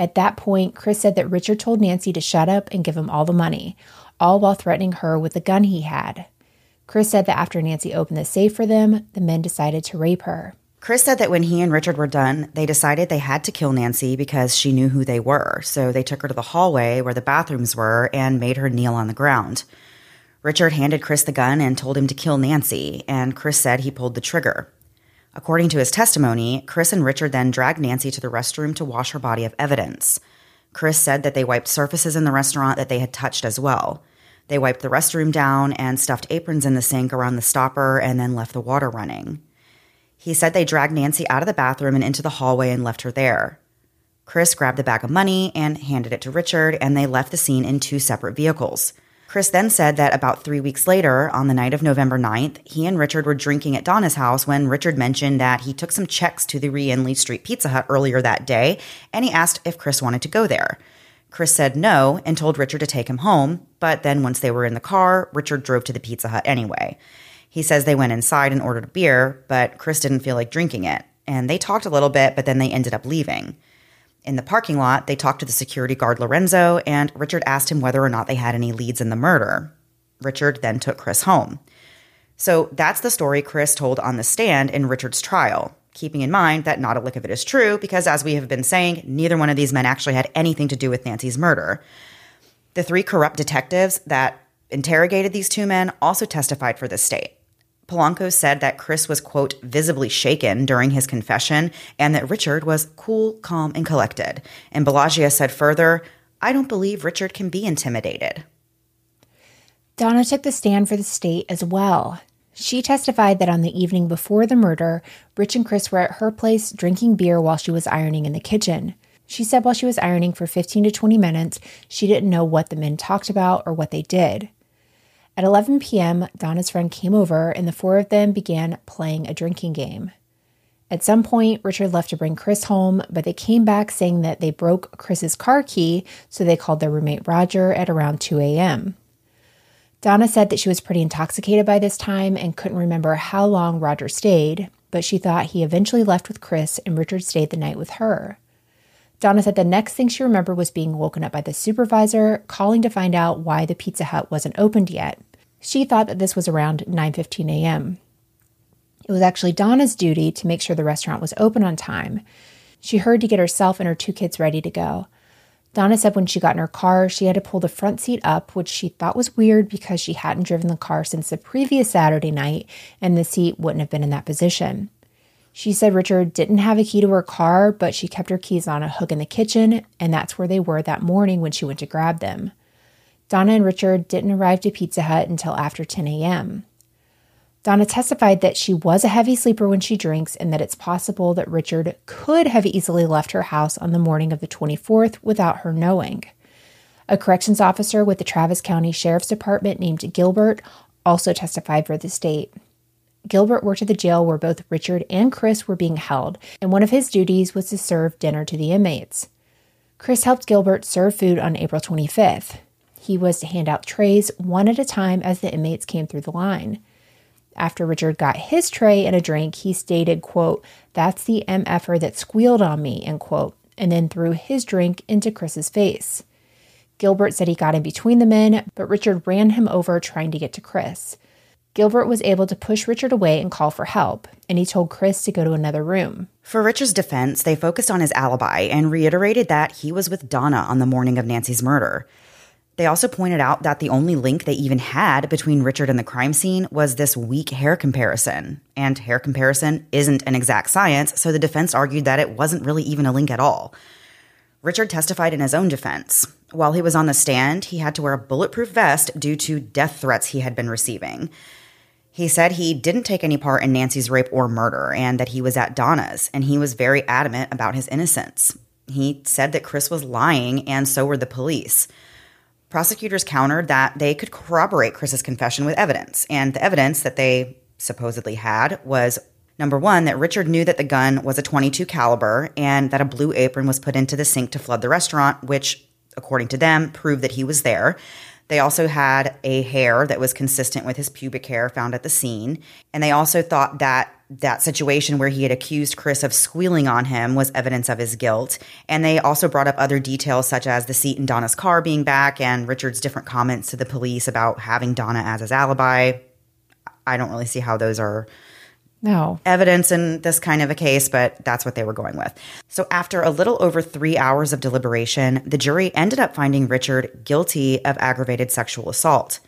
At that point, Chris said that Richard told Nancy to shut up and give him all the money, all while threatening her with the gun he had. Chris said that after Nancy opened the safe for them, the men decided to rape her. Chris said that when he and Richard were done, they decided they had to kill Nancy because she knew who they were. So they took her to the hallway where the bathrooms were and made her kneel on the ground. Richard handed Chris the gun and told him to kill Nancy, and Chris said he pulled the trigger. According to his testimony, Chris and Richard then dragged Nancy to the restroom to wash her body of evidence. Chris said that they wiped surfaces in the restaurant that they had touched as well. They wiped the restroom down and stuffed aprons in the sink around the stopper and then left the water running. He said they dragged Nancy out of the bathroom and into the hallway and left her there. Chris grabbed the bag of money and handed it to Richard, and they left the scene in two separate vehicles. Chris then said that about 3 weeks later, on the night of November 9th, he and Richard were drinking at Donna's house when Richard mentioned that he took some checks to the Rienzi Street Pizza Hut earlier that day, and he asked if Chris wanted to go there. Chris said no and told Richard to take him home, but then once they were in the car, Richard drove to the Pizza Hut anyway. He says they went inside and ordered a beer, but Chris didn't feel like drinking it, and they talked a little bit, but then they ended up leaving. In the parking lot, they talked to the security guard Lorenzo, and Richard asked him whether or not they had any leads in the murder. Richard then took Chris home. So that's the story Chris told on the stand in Richard's trial, keeping in mind that not a lick of it is true because, as we have been saying, neither one of these men actually had anything to do with Nancy's murder. The three corrupt detectives that interrogated these two men also testified for the state. Polanco said that Chris was, quote, visibly shaken during his confession and that Richard was cool, calm, and collected. And Bellagia said further, I don't believe Richard can be intimidated. Donna took the stand for the state as well. She testified that on the evening before the murder, Rich and Chris were at her place drinking beer while she was ironing in the kitchen. She said while she was ironing for 15 to 20 minutes, she didn't know what the men talked about or what they did. At 11 p.m., Donna's friend came over, and the four of them began playing a drinking game. At some point, Richard left to bring Chris home, but they came back saying that they broke Chris's car key, so they called their roommate Roger at around 2 a.m. Donna said that she was pretty intoxicated by this time and couldn't remember how long Roger stayed, but she thought he eventually left with Chris and Richard stayed the night with her. Donna said the next thing she remembered was being woken up by the supervisor, calling to find out why the Pizza Hut wasn't opened yet. She thought that this was around 9:15 a.m. It was actually Donna's duty to make sure the restaurant was open on time. She hurried to get herself and her two kids ready to go. Donna said when she got in her car, she had to pull the front seat up, which she thought was weird because she hadn't driven the car since the previous Saturday night, and the seat wouldn't have been in that position. She said Richard didn't have a key to her car, but she kept her keys on a hook in the kitchen, and that's where they were that morning when she went to grab them. Donna and Richard didn't arrive to Pizza Hut until after 10 a.m. Donna testified that she was a heavy sleeper when she drinks and that it's possible that Richard could have easily left her house on the morning of the 24th without her knowing. A corrections officer with the Travis County Sheriff's Department named Gilbert also testified for the state. Gilbert worked at the jail where both Richard and Chris were being held, and one of his duties was to serve dinner to the inmates. Chris helped Gilbert serve food on April 25th. He was to hand out trays one at a time as the inmates came through the line. After Richard got his tray and a drink, he stated, quote, that's the MFer that squealed on me, end quote, and then threw his drink into Chris's face. Gilbert said he got in between the men, but Richard ran him over trying to get to Chris. Gilbert was able to push Richard away and call for help, and he told Chris to go to another room. For Richard's defense, they focused on his alibi and reiterated that he was with Donna on the morning of Nancy's murder. They also pointed out that the only link they even had between Richard and the crime scene was this weak hair comparison. And hair comparison isn't an exact science, so the defense argued that it wasn't really even a link at all. Richard testified in his own defense. While he was on the stand, he had to wear a bulletproof vest due to death threats he had been receiving. He said he didn't take any part in Nancy's rape or murder and that he was at Donna's, and he was very adamant about his innocence. He said that Chris was lying, and so were the police. Prosecutors countered that they could corroborate Chris's confession with evidence, and the evidence that they supposedly had was, number one, that Richard knew that the gun was a .22 caliber and that a blue apron was put into the sink to flood the restaurant, which, according to them, proved that he was there. They also had a hair that was consistent with his pubic hair found at the scene, and they also thought that that situation where he had accused Chris of squealing on him was evidence of his guilt. And they also brought up other details such as the seat in Donna's car being back and Richard's different comments to the police about having Donna as his alibi. I don't really see how those are evidence in this kind of a case, but that's what they were going with. So after a little over 3 hours of deliberation, the jury ended up finding Richard guilty of aggravated sexual assault.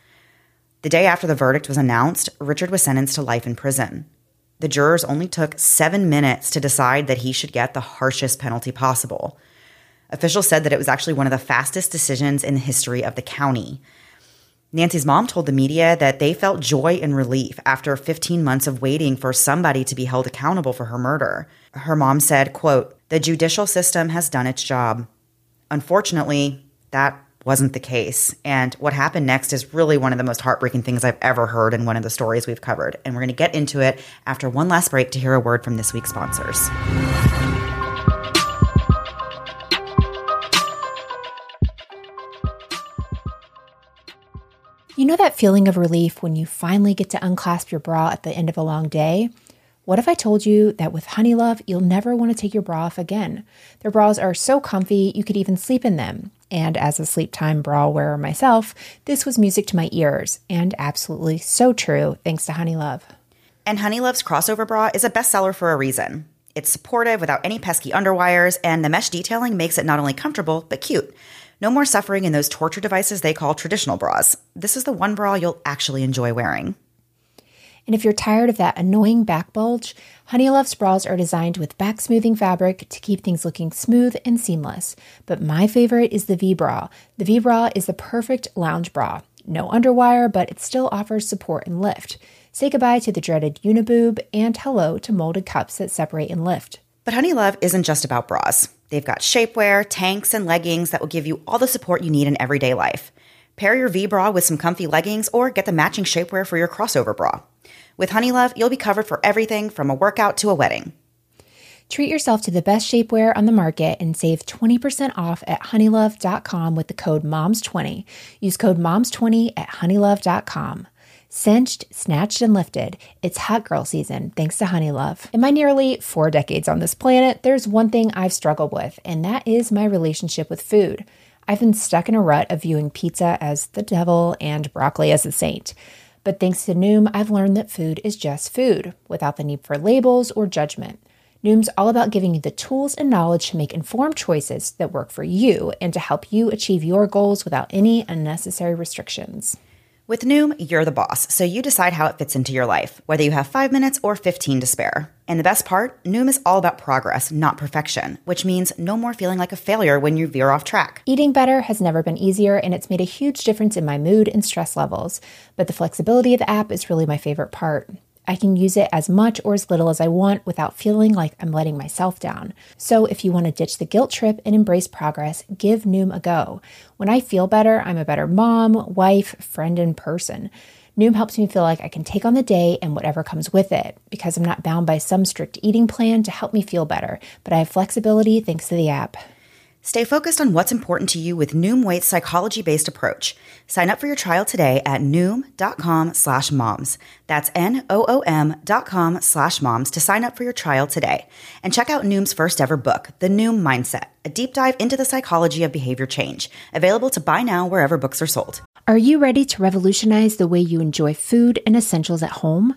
The day after the verdict was announced, Richard was sentenced to life in prison. The jurors only took 7 minutes to decide that he should get the harshest penalty possible. Officials said that it was actually one of the fastest decisions in the history of the county. Nancy's mom told the media that they felt joy and relief after 15 months of waiting for somebody to be held accountable for her murder. Her mom said, quote, the judicial system has done its job. Unfortunately, that wasn't the case. And what happened next is really one of the most heartbreaking things I've ever heard in one of the stories we've covered. And we're going to get into it after one last break to hear a word from this week's sponsors. You know that feeling of relief when you finally get to unclasp your bra at the end of a long day? What if I told you that with Honeylove, you'll never want to take your bra off again? Their bras are so comfy, you could even sleep in them. And as a sleep time bra wearer myself, this was music to my ears, and absolutely so true thanks to Honeylove. And Honeylove's crossover bra is a bestseller for a reason. It's supportive without any pesky underwires, and the mesh detailing makes it not only comfortable, but cute. No more suffering in those torture devices they call traditional bras. This is the one bra you'll actually enjoy wearing. And if you're tired of that annoying back bulge, Honeylove's bras are designed with back-smoothing fabric to keep things looking smooth and seamless. But my favorite is the V-bra. The V-bra is the perfect lounge bra. No underwire, but it still offers support and lift. Say goodbye to the dreaded uniboob and hello to molded cups that separate and lift. But Honeylove isn't just about bras. They've got shapewear, tanks, and leggings that will give you all the support you need in everyday life. Pair your V-bra with some comfy leggings or get the matching shapewear for your crossover bra. With Honeylove, you'll be covered for everything from a workout to a wedding. Treat yourself to the best shapewear on the market and save 20% off at honeylove.com with the code MOMS20. Use code MOMS20 at honeylove.com. Cinched, snatched, and lifted. It's hot girl season, thanks to Honeylove. In my nearly 4 decades on this planet, there's one thing I've struggled with, and that is my relationship with food. I've been stuck in a rut of viewing pizza as the devil and broccoli as a saint. But thanks to Noom, I've learned that food is just food, without the need for labels or judgment. Noom's all about giving you the tools and knowledge to make informed choices that work for you and to help you achieve your goals without any unnecessary restrictions. With Noom, you're the boss, so you decide how it fits into your life, whether you have 5 minutes or 15 to spare. And the best part? Noom is all about progress, not perfection, which means no more feeling like a failure when you veer off track. Eating better has never been easier, and it's made a huge difference in my mood and stress levels. But the flexibility of the app is really my favorite part. I can use it as much or as little as I want without feeling like I'm letting myself down. So if you want to ditch the guilt trip and embrace progress, give Noom a go. When I feel better, I'm a better mom, wife, friend, and person. Noom helps me feel like I can take on the day and whatever comes with it, because I'm not bound by some strict eating plan to help me feel better, but I have flexibility thanks to the app. Stay focused on what's important to you with Noom Weight's psychology-based approach. Sign up for your trial today at Noom.com/moms. That's NOOM.com/moms to sign up for your trial today. And check out Noom's first ever book, The Noom Mindset, a deep dive into the psychology of behavior change. Available to buy now wherever books are sold. Are you ready to revolutionize the way you enjoy food and essentials at home?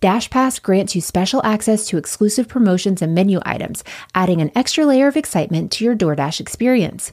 DashPass grants you special access to exclusive promotions and menu items, adding an extra layer of excitement to your DoorDash experience.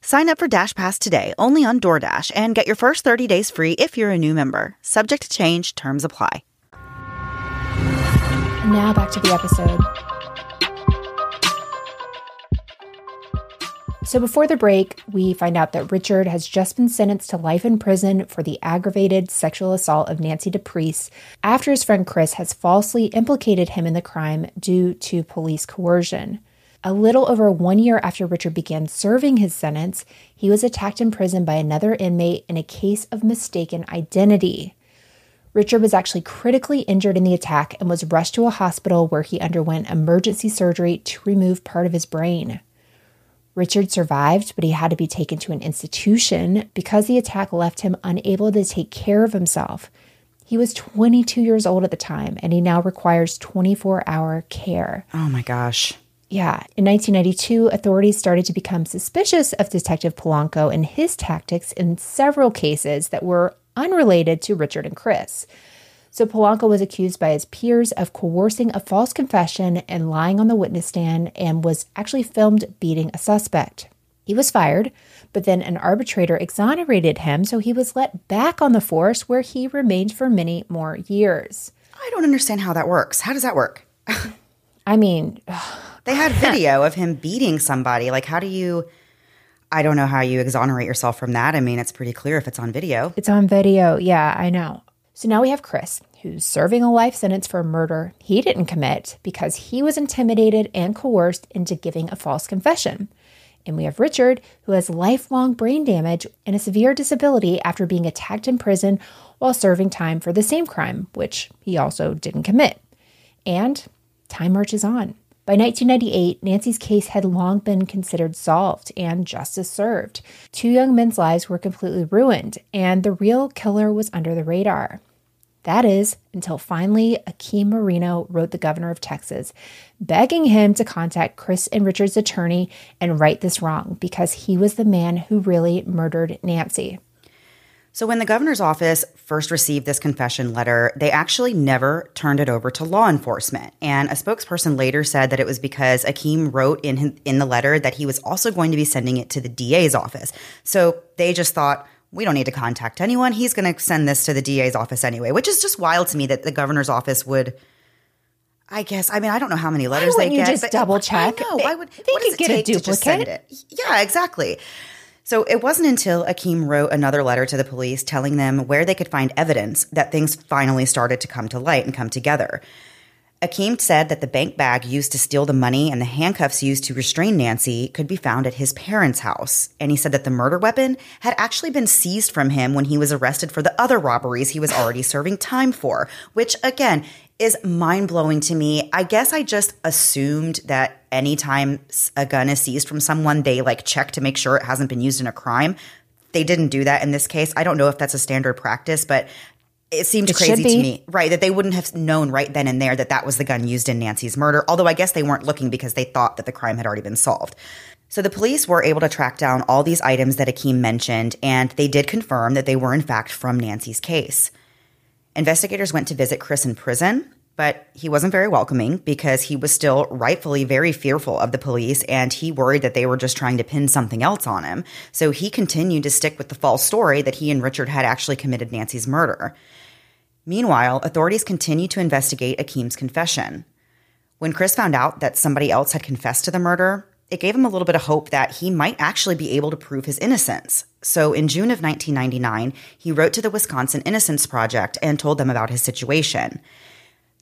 Sign up for DashPass today, only on DoorDash, and get your first 30 days free if you're a new member. Subject to change, terms apply. Now back to the episode. So before the break, we find out that Richard has just been sentenced to life in prison for the aggravated sexual assault of Nancy DePriest after his friend Chris has falsely implicated him in the crime due to police coercion. A little over 1 year after Richard began serving his sentence, he was attacked in prison by another inmate in a case of mistaken identity. Richard was actually critically injured in the attack and was rushed to a hospital where he underwent emergency surgery to remove part of his brain. Richard survived, but he had to be taken to an institution because the attack left him unable to take care of himself. He was 22 years old at the time, and he now requires 24-hour care. Oh my gosh. Yeah. In 1992, authorities started to become suspicious of Detective Polanco and his tactics in several cases that were unrelated to Richard and Chris. So Polanco was accused by his peers of coercing a false confession and lying on the witness stand and was actually filmed beating a suspect. He was fired, but then an arbitrator exonerated him, so he was let back on the force where he remained for many more years. I don't understand how that works. How does that work? I mean, they had video of him beating somebody. Like, how do you, I don't know how you exonerate yourself from that. I mean, it's pretty clear if it's on video. It's on video. Yeah, I know. So now we have Chris, who's serving a life sentence for a murder he didn't commit because he was intimidated and coerced into giving a false confession. And we have Richard, who has lifelong brain damage and a severe disability after being attacked in prison while serving time for the same crime, which he also didn't commit. And time marches on. By 1998, Nancy's case had long been considered solved and justice served. Two young men's lives were completely ruined, and the real killer was under the radar. That is, until finally Akeem Marino wrote the governor of Texas, begging him to contact Chris and Richard's attorney and right this wrong, because he was the man who really murdered Nancy. So when the governor's office first received this confession letter, they actually never turned it over to law enforcement. And a spokesperson later said that it was because Akeem wrote in the letter that he was also going to be sending it to the DA's office. So they just thought, we don't need to contact anyone. He's going to send this to the DA's office anyway, which is just wild to me that the governor's office would, I guess, I mean, I don't know how many letters they get. Why wouldn't you just double check? I know. Why would, what does it take to just send it? Yeah, exactly. So it wasn't until Akeem wrote another letter to the police telling them where they could find evidence that things finally started to come to light and come together. Akeem said that the bank bag used to steal the money and the handcuffs used to restrain Nancy could be found at his parents' house. And he said that the murder weapon had actually been seized from him when he was arrested for the other robberies he was already serving time for, which, again, is mind-blowing to me. I guess I just assumed that anytime a gun is seized from someone, they like check to make sure it hasn't been used in a crime. They didn't do that in this case. I don't know if that's a standard practice, but it seemed crazy to me, right, that they wouldn't have known right then and there that that was the gun used in Nancy's murder, although I guess they weren't looking because they thought that the crime had already been solved. So the police were able to track down all these items that Akeem mentioned, and they did confirm that they were, in fact, from Nancy's case. Investigators went to visit Chris in prison, but he wasn't very welcoming because he was still rightfully very fearful of the police and he worried that they were just trying to pin something else on him. So he continued to stick with the false story that he and Richard had actually committed Nancy's murder. Meanwhile, authorities continued to investigate Akeem's confession. When Chris found out that somebody else had confessed to the murder, it gave him a little bit of hope that he might actually be able to prove his innocence. So in June of 1999, he wrote to the Wisconsin Innocence Project and told them about his situation.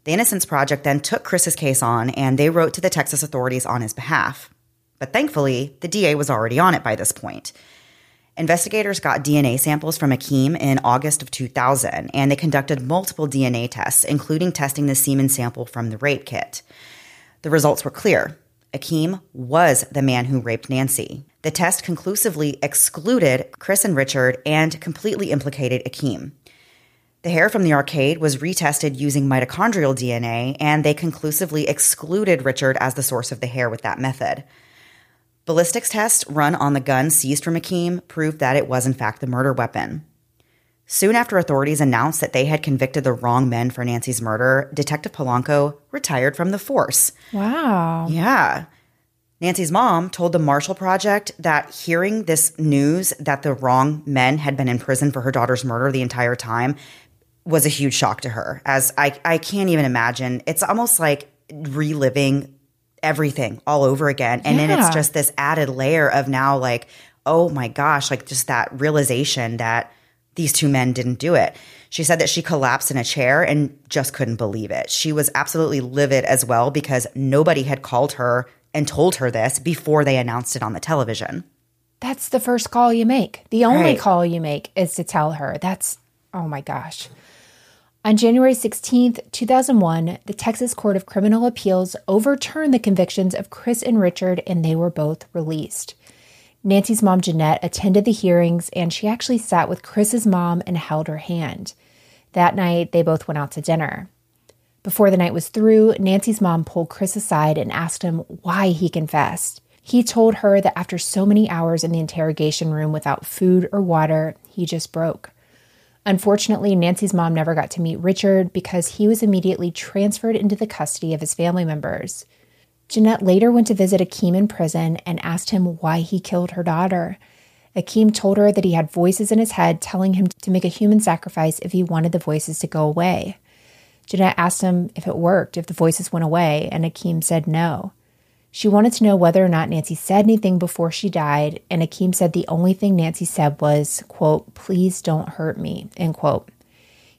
The Innocence Project then took Chris's case on, and they wrote to the Texas authorities on his behalf. But thankfully, the DA was already on it by this point. Investigators got DNA samples from Akeem in August of 2000, and they conducted multiple DNA tests, including testing the semen sample from the rape kit. The results were clear. Akeem was the man who raped Nancy. The test conclusively excluded Chris and Richard and completely implicated Akeem. The hair from the arcade was retested using mitochondrial DNA, and they conclusively excluded Richard as the source of the hair with that method. Ballistics tests run on the gun seized from Akeem proved that it was in fact the murder weapon. Soon after authorities announced that they had convicted the wrong men for Nancy's murder, Detective Polanco retired from the force. Wow. Yeah. Nancy's mom told the Marshall Project that hearing this news that the wrong men had been in prison for her daughter's murder the entire time was a huge shock to her, as I can't even imagine. It's almost like reliving everything all over again. And then it's just this added layer of now, like, oh my gosh, like just that realization that these two men didn't do it. She said that she collapsed in a chair and just couldn't believe it. She was absolutely livid as well because nobody had called her and told her this before they announced it on the television. That's the first call you make. The only call you make is to tell her. That's, oh my gosh. On January 16th, 2001, the Texas Court of Criminal Appeals overturned the convictions of Chris and Richard, and they were both released. Nancy's mom, Jeanette, attended the hearings, and she actually sat with Chris's mom and held her hand. That night, they both went out to dinner. Before the night was through, Nancy's mom pulled Chris aside and asked him why he confessed. He told her that after so many hours in the interrogation room without food or water, he just broke. Unfortunately, Nancy's mom never got to meet Richard because he was immediately transferred into the custody of his family members. Jeanette later went to visit Akeem in prison and asked him why he killed her daughter. Akeem told her that he had voices in his head telling him to make a human sacrifice if he wanted the voices to go away. Jeanette asked him if it worked, if the voices went away, and Akeem said no. She wanted to know whether or not Nancy said anything before she died, and Akeem said the only thing Nancy said was, quote, "Please don't hurt me," end quote.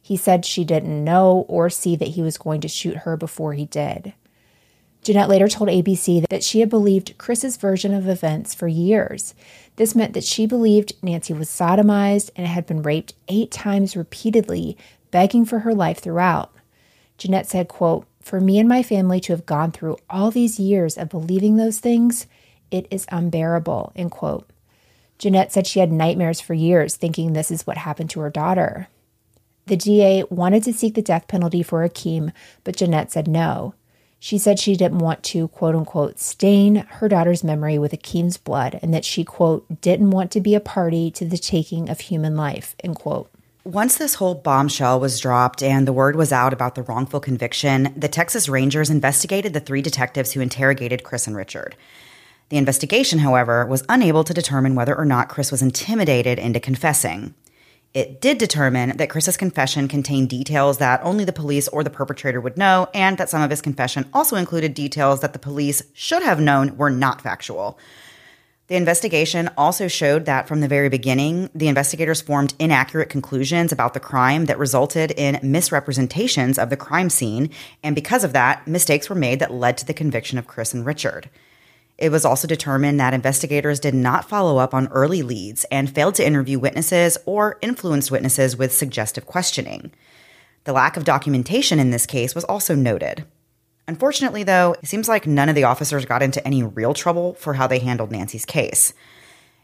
He said she didn't know or see that he was going to shoot her before he did. Jeanette later told ABC that she had believed Chris's version of events for years. This meant that she believed Nancy was sodomized and had been raped 8 times repeatedly, begging for her life throughout. Jeanette said, quote, "For me and my family to have gone through all these years of believing those things, it is unbearable," end quote. Jeanette said she had nightmares for years thinking this is what happened to her daughter. The DA wanted to seek the death penalty for Akeem, but Jeanette said no. She said she didn't want to, quote-unquote, stain her daughter's memory with Akeem's blood, and that she, quote, didn't want to be a party to the taking of human life, end quote. Once this whole bombshell was dropped and the word was out about the wrongful conviction, the Texas Rangers investigated the 3 detectives who interrogated Chris and Richard. The investigation, however, was unable to determine whether or not Chris was intimidated into confessing. It did determine that Chris's confession contained details that only the police or the perpetrator would know, and that some of his confession also included details that the police should have known were not factual. The investigation also showed that from the very beginning, the investigators formed inaccurate conclusions about the crime that resulted in misrepresentations of the crime scene, and because of that, mistakes were made that led to the conviction of Chris and Richard. It was also determined that investigators did not follow up on early leads and failed to interview witnesses or influence witnesses with suggestive questioning. The lack of documentation in this case was also noted. Unfortunately, though, it seems like none of the officers got into any real trouble for how they handled Nancy's case.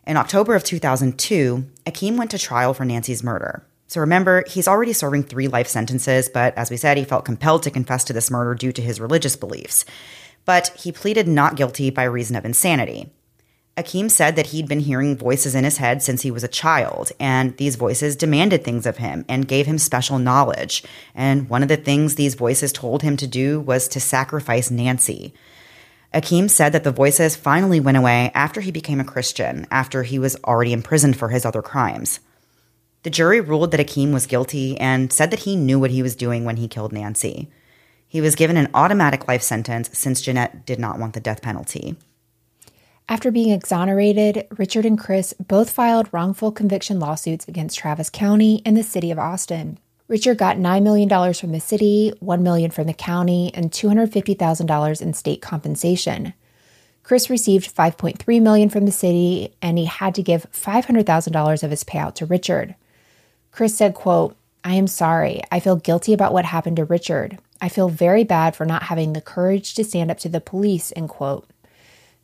In October of 2002, Akeem went to trial for Nancy's murder. So remember, he's already serving 3 life sentences, but as we said, he felt compelled to confess to this murder due to his religious beliefs. But he pleaded not guilty by reason of insanity. Akeem said that he'd been hearing voices in his head since he was a child, and these voices demanded things of him and gave him special knowledge. And one of the things these voices told him to do was to sacrifice Nancy. Akeem said that the voices finally went away after he became a Christian, after he was already imprisoned for his other crimes. The jury ruled that Akeem was guilty and said that he knew what he was doing when he killed Nancy. He was given an automatic life sentence since Jeanette did not want the death penalty. After being exonerated, Richard and Chris both filed wrongful conviction lawsuits against Travis County and the city of Austin. Richard got $9 million from the city, $1 million from the county, and $250,000 in state compensation. Chris received $5.3 million from the city, and he had to give $500,000 of his payout to Richard. Chris said, quote, "I am sorry. I feel guilty about what happened to Richard. I feel very bad for not having the courage to stand up to the police," end quote.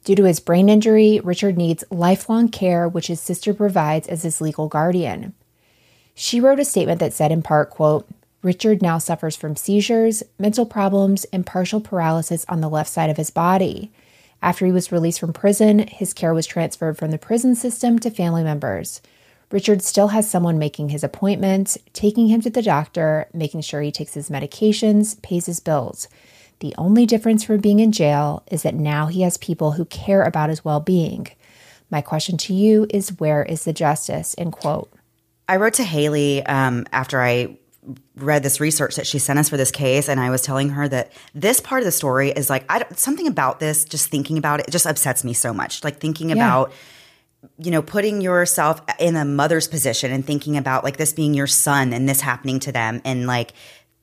Due to his brain injury, Richard needs lifelong care, which his sister provides as his legal guardian. She wrote a statement that said in part, quote, "Richard now suffers from seizures, mental problems, and partial paralysis on the left side of his body. After he was released from prison, his care was transferred from the prison system to family members. Richard still has someone making his appointments, taking him to the doctor, making sure he takes his medications, pays his bills. The only difference from being in jail is that now he has people who care about his well-being. My question to you is, where is the justice?" end quote. I wrote to Haley after I read this research that she sent us for this case, and I was telling her that this part of the story is like, something about this, just thinking about it just upsets me so much. Like thinking about, you know, putting yourself in a mother's position and thinking about like this being your son and this happening to them. And like,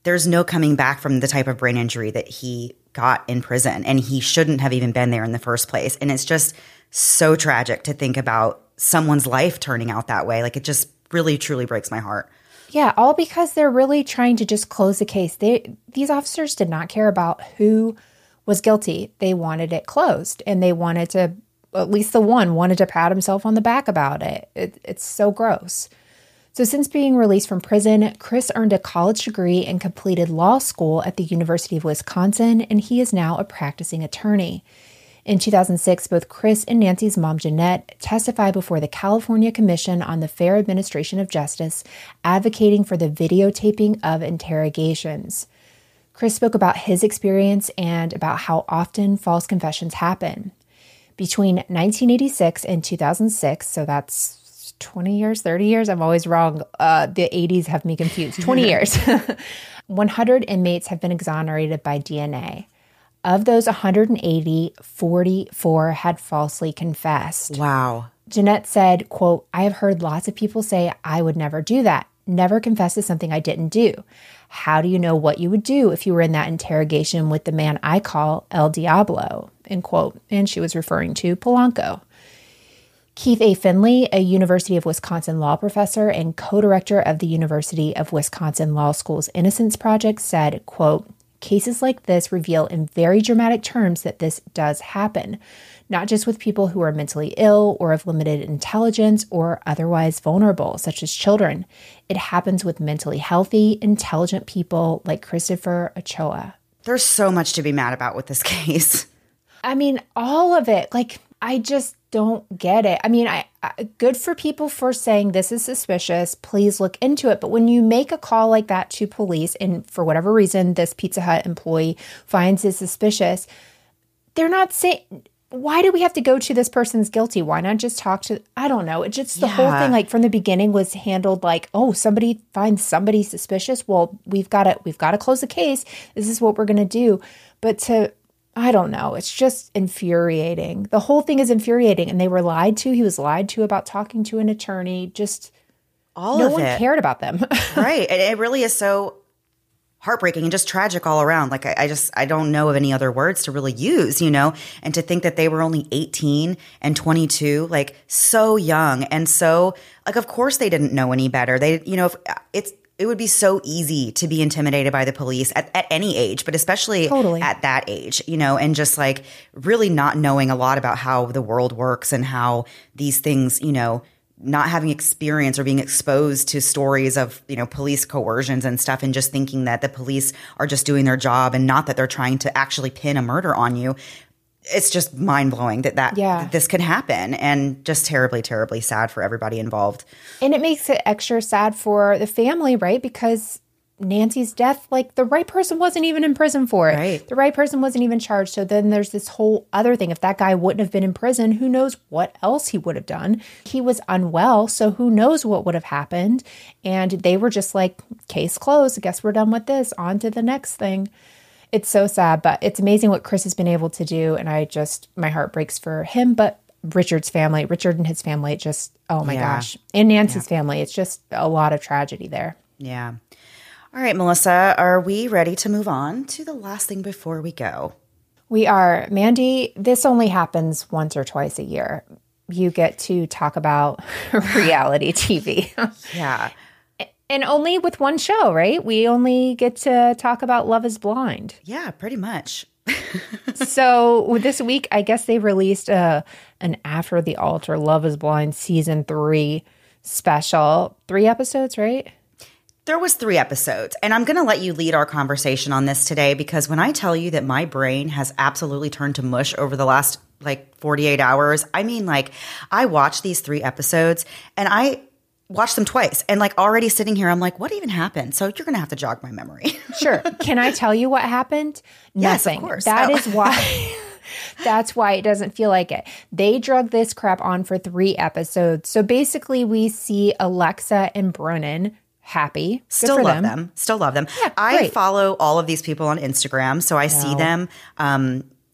there's no coming back from the type of brain injury that he got in prison, and he shouldn't have even been there in the first place. And it's just so tragic to think about someone's life turning out that way. Like it just really, truly breaks my heart. Yeah, all because they're really trying to just close the case. These officers did not care about who was guilty. They wanted it closed, and they wanted to, at least the one wanted to pat himself on the back about it. It's so gross. So since being released from prison, Chris earned a college degree and completed law school at the University of Wisconsin, and he is now a practicing attorney. In 2006, both Chris and Nancy's mom, Jeanette, testified before the California Commission on the Fair Administration of Justice, advocating for the videotaping of interrogations. Chris spoke about his experience and about how often false confessions happen. Between 1986 and 2006, so that's 20 years, 30 years, I'm always wrong. The 80s have me confused. 20 years. 100 inmates have been exonerated by DNA. Of those 180, 44 had falsely confessed. Wow. Jeanette said, quote, "I have heard lots of people say I would never do that, never confess to something I didn't do. How do you know what you would do if you were in that interrogation with the man I call El Diablo?" End quote. And she was referring to Polanco. Keith A. Finley, a University of Wisconsin law professor and co-director of the University of Wisconsin Law School's Innocence Project, said, quote, "Cases like this reveal in very dramatic terms that this does happen, not just with people who are mentally ill or of limited intelligence or otherwise vulnerable, such as children. It happens with mentally healthy, intelligent people like Christopher Ochoa." There's so much to be mad about with this case. I mean, all of it. Like, I just don't get it. I mean, good for people for saying this is suspicious, please look into it. But when you make a call like that to police, and for whatever reason, this Pizza Hut employee finds it suspicious, they're not saying, why do we have to go to this person's guilty? Why not just talk to, I don't know. It just, the whole thing, like from the beginning was handled like, oh, somebody finds somebody suspicious. Well, we've got to close the case. This is what we're going to do. But to, I don't know. It's just infuriating. The whole thing is infuriating. And they were lied to. He was lied to about talking to an attorney. Just all of it. No one cared about them. Right. And it really is so heartbreaking and just tragic all around. Like I don't know of any other words to really use, you know, and to think that they were only 18 and 22, like so young. And so like, of course they didn't know any better. They, you know, it would be so easy to be intimidated by the police at any age, but especially at that age, you know, and just like really not knowing a lot about how the world works and how these things, you know, not having experience or being exposed to stories of, you know, police coercions and stuff, and just thinking that the police are just doing their job and not that they're trying to actually pin a murder on you. It's just mind-blowing that this could happen, and just terribly, terribly sad for everybody involved. And it makes it extra sad for the family, right? Because Nancy's death, like the right person wasn't even in prison for it. Right. The right person wasn't even charged. So then there's this whole other thing. If that guy wouldn't have been in prison, who knows what else he would have done? He was unwell, so who knows what would have happened? And they were just like, case closed. I guess we're done with this. On to the next thing. It's so sad, but it's amazing what Chris has been able to do. And my heart breaks for him, but Richard and his family, just, oh my gosh. And Nancy's family. It's just a lot of tragedy there. Yeah. All right, Melissa, are we ready to move on to the last thing before we go? We are. Mandy, this only happens once or twice a year. You get to talk about reality TV. Yeah. And only with one show, right? We only get to talk about Love is Blind. Yeah, pretty much. So this week, I guess they released an After the Altar Love is Blind Season 3 special. 3 episodes, right? There was 3 episodes. And I'm going to let you lead our conversation on this today, because when I tell you that my brain has absolutely turned to mush over the last, like, 48 hours, I mean, like, I watched these 3 episodes and I watched them twice. And like already sitting here, I'm like, what even happened? So you're going to have to jog my memory. Sure. Can I tell you what happened? Nothing. Yes, of course. That's why it doesn't feel like it. They drug this crap on for 3 episodes. So basically we see Alexa and Brennan happy. Still love them. Yeah, I follow all of these people on Instagram, so I see them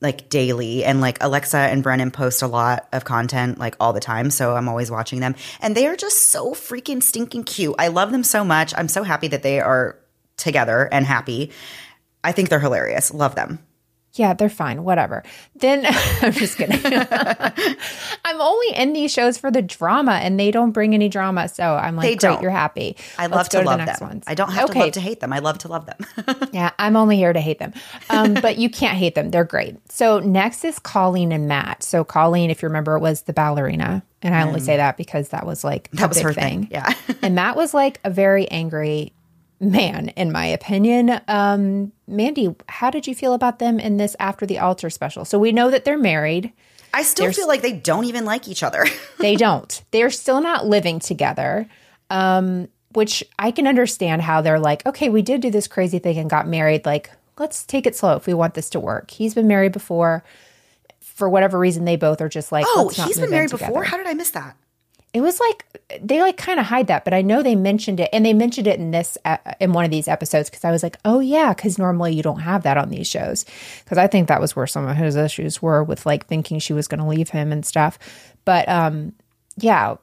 like daily, and like Alexa and Brennan post a lot of content like all the time. So I'm always watching them, and they are just so freaking stinking cute. I love them so much. I'm so happy that they are together and happy. I think they're hilarious. Love them. Yeah, they're fine. Whatever. Then I'm just kidding. I'm only in these shows for the drama, and they don't bring any drama. So I'm like, great, you're happy. I love to love them. I don't have to love to hate them. I love to love them. Yeah, I'm only here to hate them. But you can't hate them. They're great. So next is Colleen and Matt. So Colleen, if you remember, was the ballerina. And I only say that because that was like that was her thing. Yeah. And Matt was like a very angry man, in my opinion. Mandy, how did you feel about them in this After the Altar special? So we know that they're married. I still feel like they don't even like each other. They don't. They're still not living together, which I can understand how they're like, okay, we did do this crazy thing and got married. Like, let's take it slow if we want this to work. He's been married before. For whatever reason, they both are just like, oh, he's been married before? How did I miss that? It was like they like kind of hide that, but I know they mentioned it, and they mentioned it in this in one of these episodes because I was like, oh yeah, because normally you don't have that on these shows, because I think that was where some of his issues were with like thinking she was going to leave him and stuff. But yeah,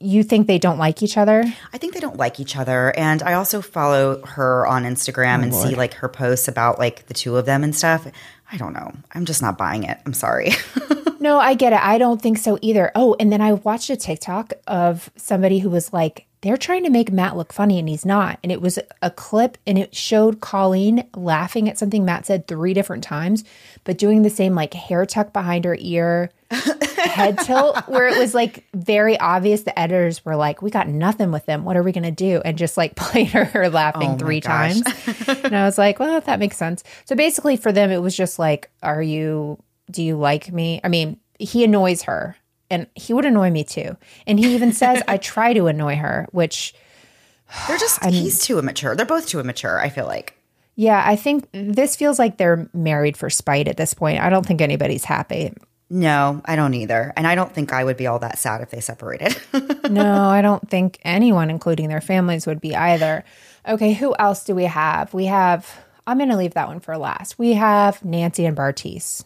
you think they don't like each other? I think they don't like each other, and I also follow her on Instagram and see like her posts about like the two of them and stuff. I don't know. I'm just not buying it. I'm sorry. No, I get it. I don't think so either. Oh, and then I watched a TikTok of somebody who was like, they're trying to make Matt look funny and he's not. And it was a clip, and it showed Colleen laughing at something Matt said 3 different times, but doing the same like hair tuck behind her ear, head tilt, where it was like very obvious. The editors were like, we got nothing with them. What are we going to do? And just like played her laughing 3 times. And I was like, well, that makes sense. So basically for them, it was just like, do you like me? I mean, he annoys her, and he would annoy me too. And he even says, I try to annoy her, which they're just, he's too immature. They're both too immature, I feel like. Yeah, I think this feels like they're married for spite at this point. I don't think anybody's happy. No, I don't either. And I don't think I would be all that sad if they separated. No, I don't think anyone, including their families, would be either. Okay, who else do we have? I'm going to leave that one for last. We have Nancy and Bartise.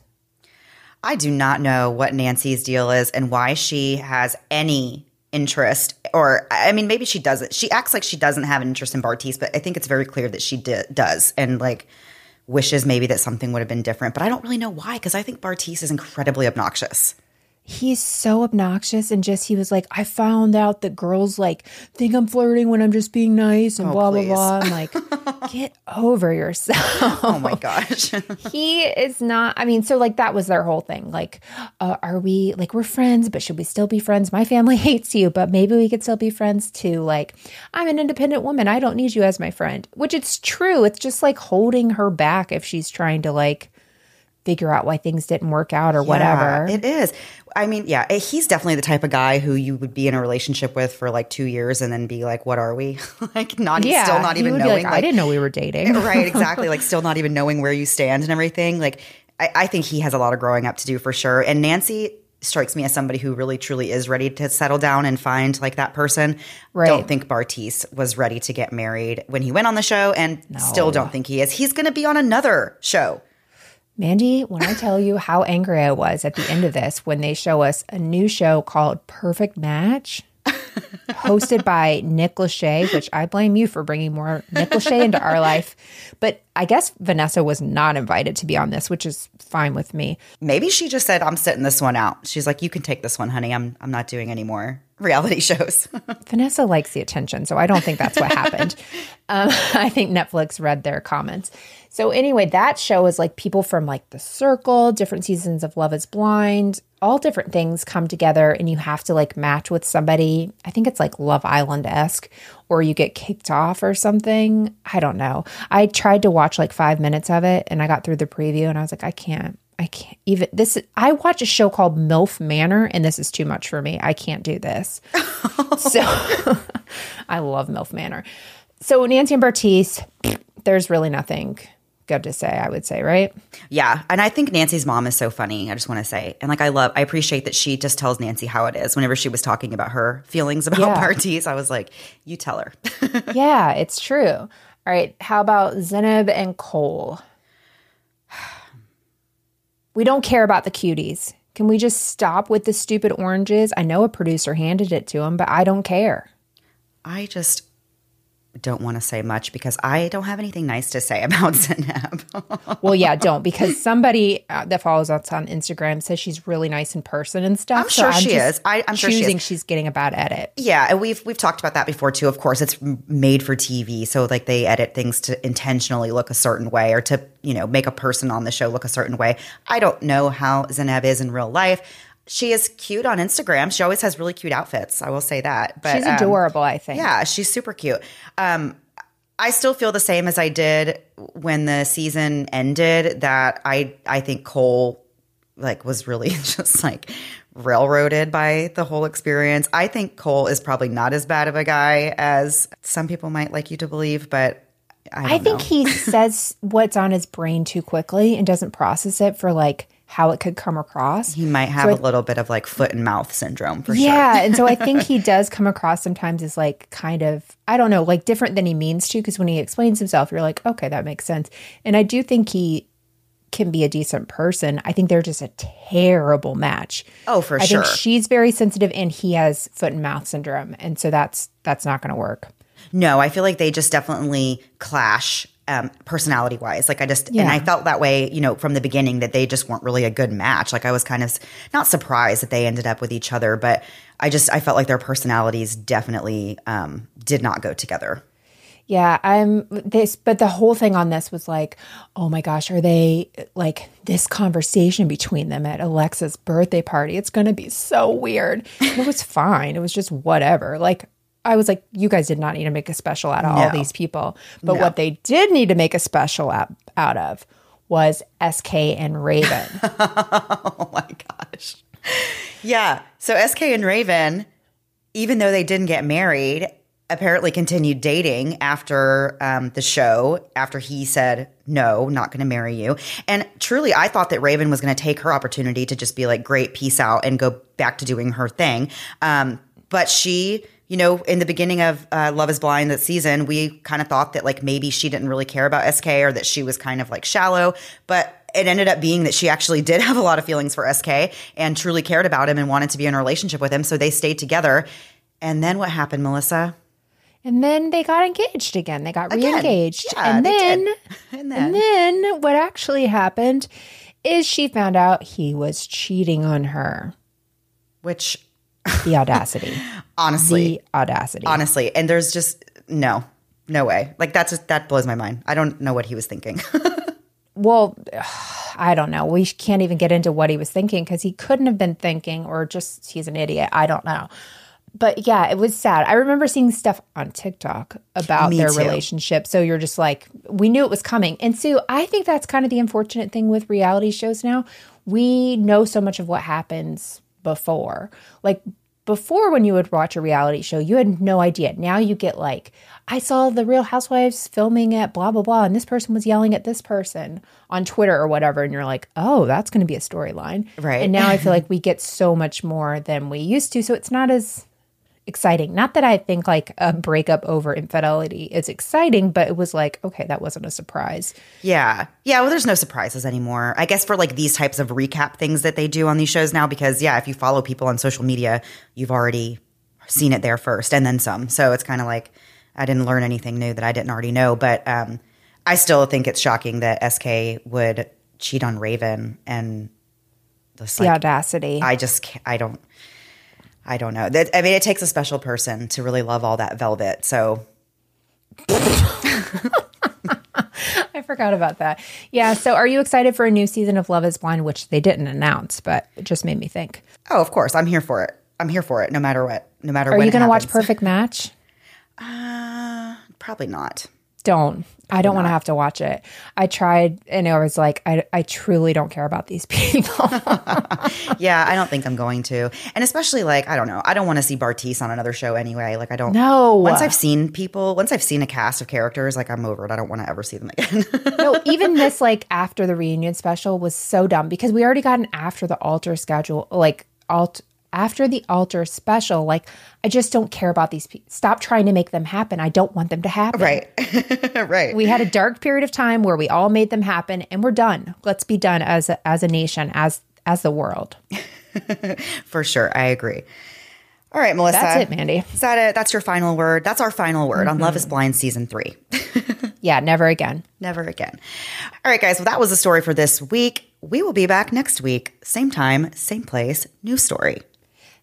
I do not know what Nancy's deal is and why she has any interest, or I mean, maybe she doesn't. She acts like she doesn't have an interest in Bartise, but I think it's very clear that she does, and like wishes maybe that something would have been different. But I don't really know why, because I think Bartise is incredibly obnoxious. He's so obnoxious, and just he was like, I found out that girls like think I'm flirting when I'm just being nice and blah, please. Blah, blah. I'm like, get over yourself. Oh my gosh. He is not, I mean, so like that was their whole thing. Like, are we like, we're friends, but should we still be friends? My family hates you, but maybe we could still be friends too. Like, I'm an independent woman. I don't need you as my friend, which it's true. It's just like holding her back if she's trying to like figure out why things didn't work out or whatever. It is. I mean, yeah, he's definitely the type of guy who you would be in a relationship with for like 2 years and then be like, what are we? Like not still not even knowing. Like, I didn't know we were dating. Right, exactly. Like still not even knowing where you stand and everything. Like I think he has a lot of growing up to do for sure. And Nancy strikes me as somebody who really truly is ready to settle down and find like that person. Right. Don't think Bartise was ready to get married when he went on the show, and still don't think he is. He's going to be on another show. Mandy, when I tell you how angry I was at the end of this, when they show us a new show called Perfect Match, hosted by Nick Lachey, which I blame you for bringing more Nick Lachey into our life. But I guess Vanessa was not invited to be on this, which is fine with me. Maybe she just said, I'm sitting this one out. She's like, you can take this one, honey. I'm not doing any more reality shows. Vanessa likes the attention, so I don't think that's what happened. I think Netflix read their comments. So anyway, that show is like people from like The Circle, different seasons of Love is Blind, all different things come together, and you have to like match with somebody. I think it's like Love Island-esque, or you get kicked off or something. I don't know. I tried to watch like 5 minutes of it, and I got through the preview, and I was like, I can't even this. I watch a show called MILF Manor, and this is too much for me. I can't do this. So I love MILF Manor. So Nancy and Bartise, there's really nothing good to say, I would say, right? Yeah. And I think Nancy's mom is so funny, I just want to say. And like, I appreciate that she just tells Nancy how it is. Whenever she was talking about her feelings about Bartise, I was like, you tell her. Yeah, it's true. All right. How about Zanab and Cole? We don't care about the cuties. Can we just stop with the stupid oranges? I know a producer handed it to him, but I don't care. I just don't want to say much because I don't have anything nice to say about Zanab. Well, yeah, don't, because somebody that follows us on Instagram says she's really nice in person and stuff. I'm sure she is. I'm sure she's getting a bad edit. Yeah, and we've talked about that before too. Of course, it's made for TV, so like they edit things to intentionally look a certain way or to, you know, make a person on the show look a certain way. I don't know how Zanab is in real life. She is cute on Instagram. She always has really cute outfits. I will say that. But she's adorable, I think. Yeah, she's super cute. I still feel the same as I did when the season ended, that I think Cole like was really just like railroaded by the whole experience. I think Cole is probably not as bad of a guy as some people might like you to believe, but I think he says what's on his brain too quickly and doesn't process it for like how it could come across. He might have a little bit of like foot and mouth syndrome for sure. Yeah. And so I think he does come across sometimes as like kind of, I don't know, like different than he means to, because when he explains himself, you're like, okay, that makes sense. And I do think he can be a decent person. I think they're just a terrible match. Oh, for sure. I think she's very sensitive and he has foot and mouth syndrome. And so that's not going to work. No, I feel like they just definitely clash personality wise. Like and I felt that way, you know, from the beginning, that they just weren't really a good match. Like I was kind of not surprised that they ended up with each other, but I felt like their personalities definitely did not go together. Yeah, but the whole thing on this was like, oh my gosh, are they like this conversation between them at Alexa's birthday party? It's going to be so weird. And it was fine. It was just whatever. Like, I was like, you guys did not need to make a special out of all these people. But what they did need to make a special out of was SK and Raven. Oh, my gosh. Yeah. So SK and Raven, even though they didn't get married, apparently continued dating after the show, after he said, no, not going to marry you. And truly, I thought that Raven was going to take her opportunity to just be like, great, peace out, and go back to doing her thing. But she... You know, in the beginning of Love is Blind, that season, we kind of thought that like maybe she didn't really care about SK, or that she was kind of like shallow. But it ended up being that she actually did have a lot of feelings for SK and truly cared about him and wanted to be in a relationship with him. So they stayed together. And then what happened, Melissa? And then they got engaged again. They got re-engaged. Yeah, and then what actually happened is she found out he was cheating on her. Which... The audacity. Honestly. The audacity. Honestly. And there's just no way. Like that blows my mind. I don't know what he was thinking. Well, I don't know. We can't even get into what he was thinking, because he couldn't have been thinking, or just he's an idiot. I don't know. But yeah, it was sad. I remember seeing stuff on TikTok about their relationship. So you're just like, we knew it was coming. And Sue, I think that's kind of the unfortunate thing with reality shows now. We know so much of what happens before. Like before, when you would watch a reality show, you had no idea. Now you get like, I saw the Real Housewives filming at blah, blah, blah, and this person was yelling at this person on Twitter or whatever. And you're like, oh, that's going to be a storyline. Right. And now I feel like we get so much more than we used to. So it's not as exciting. Not that I think like a breakup over infidelity is exciting, but it was like, okay, that wasn't a surprise. Yeah. Yeah. Well, there's no surprises anymore, I guess, for like these types of recap things that they do on these shows now, because yeah, if you follow people on social media, you've already seen it there first and then some. So it's kind of like, I didn't learn anything new that I didn't already know, but I still think it's shocking that SK would cheat on Raven, and just, like, the audacity. I don't know. I mean, it takes a special person to really love all that velvet. So I forgot about that. Yeah. So are you excited for a new season of Love is Blind, which they didn't announce, but it just made me think. Oh, of course. I'm here for it. I'm here for it no matter what. No matter when it happens. Are you going to watch Perfect Match? Probably not. don't. I don't want to have to watch it. I tried, and I was like, I truly don't care about these people. Yeah, I don't think I'm going to. And especially, like, I don't know. I don't want to see Bartise on another show anyway. Like, I don't. No. Once I've seen a cast of characters, like, I'm over it. I don't want to ever see them again. No, even this, like, after the reunion special was so dumb because we already got an after the altar schedule, like, after the altar special, like, I just don't care about these people. Stop trying to make them happen. I don't want them to happen. Right. Right. We had a dark period of time where we all made them happen, and we're done. Let's be done as a nation, as the world. For sure. I agree. All right, Melissa. That's it, Mandy. Is that it? That's your final word? That's our final word on Love is Blind Season 3. Yeah, never again. Never again. All right, guys. Well, that was the story for this week. We will be back next week. Same time, same place, new story.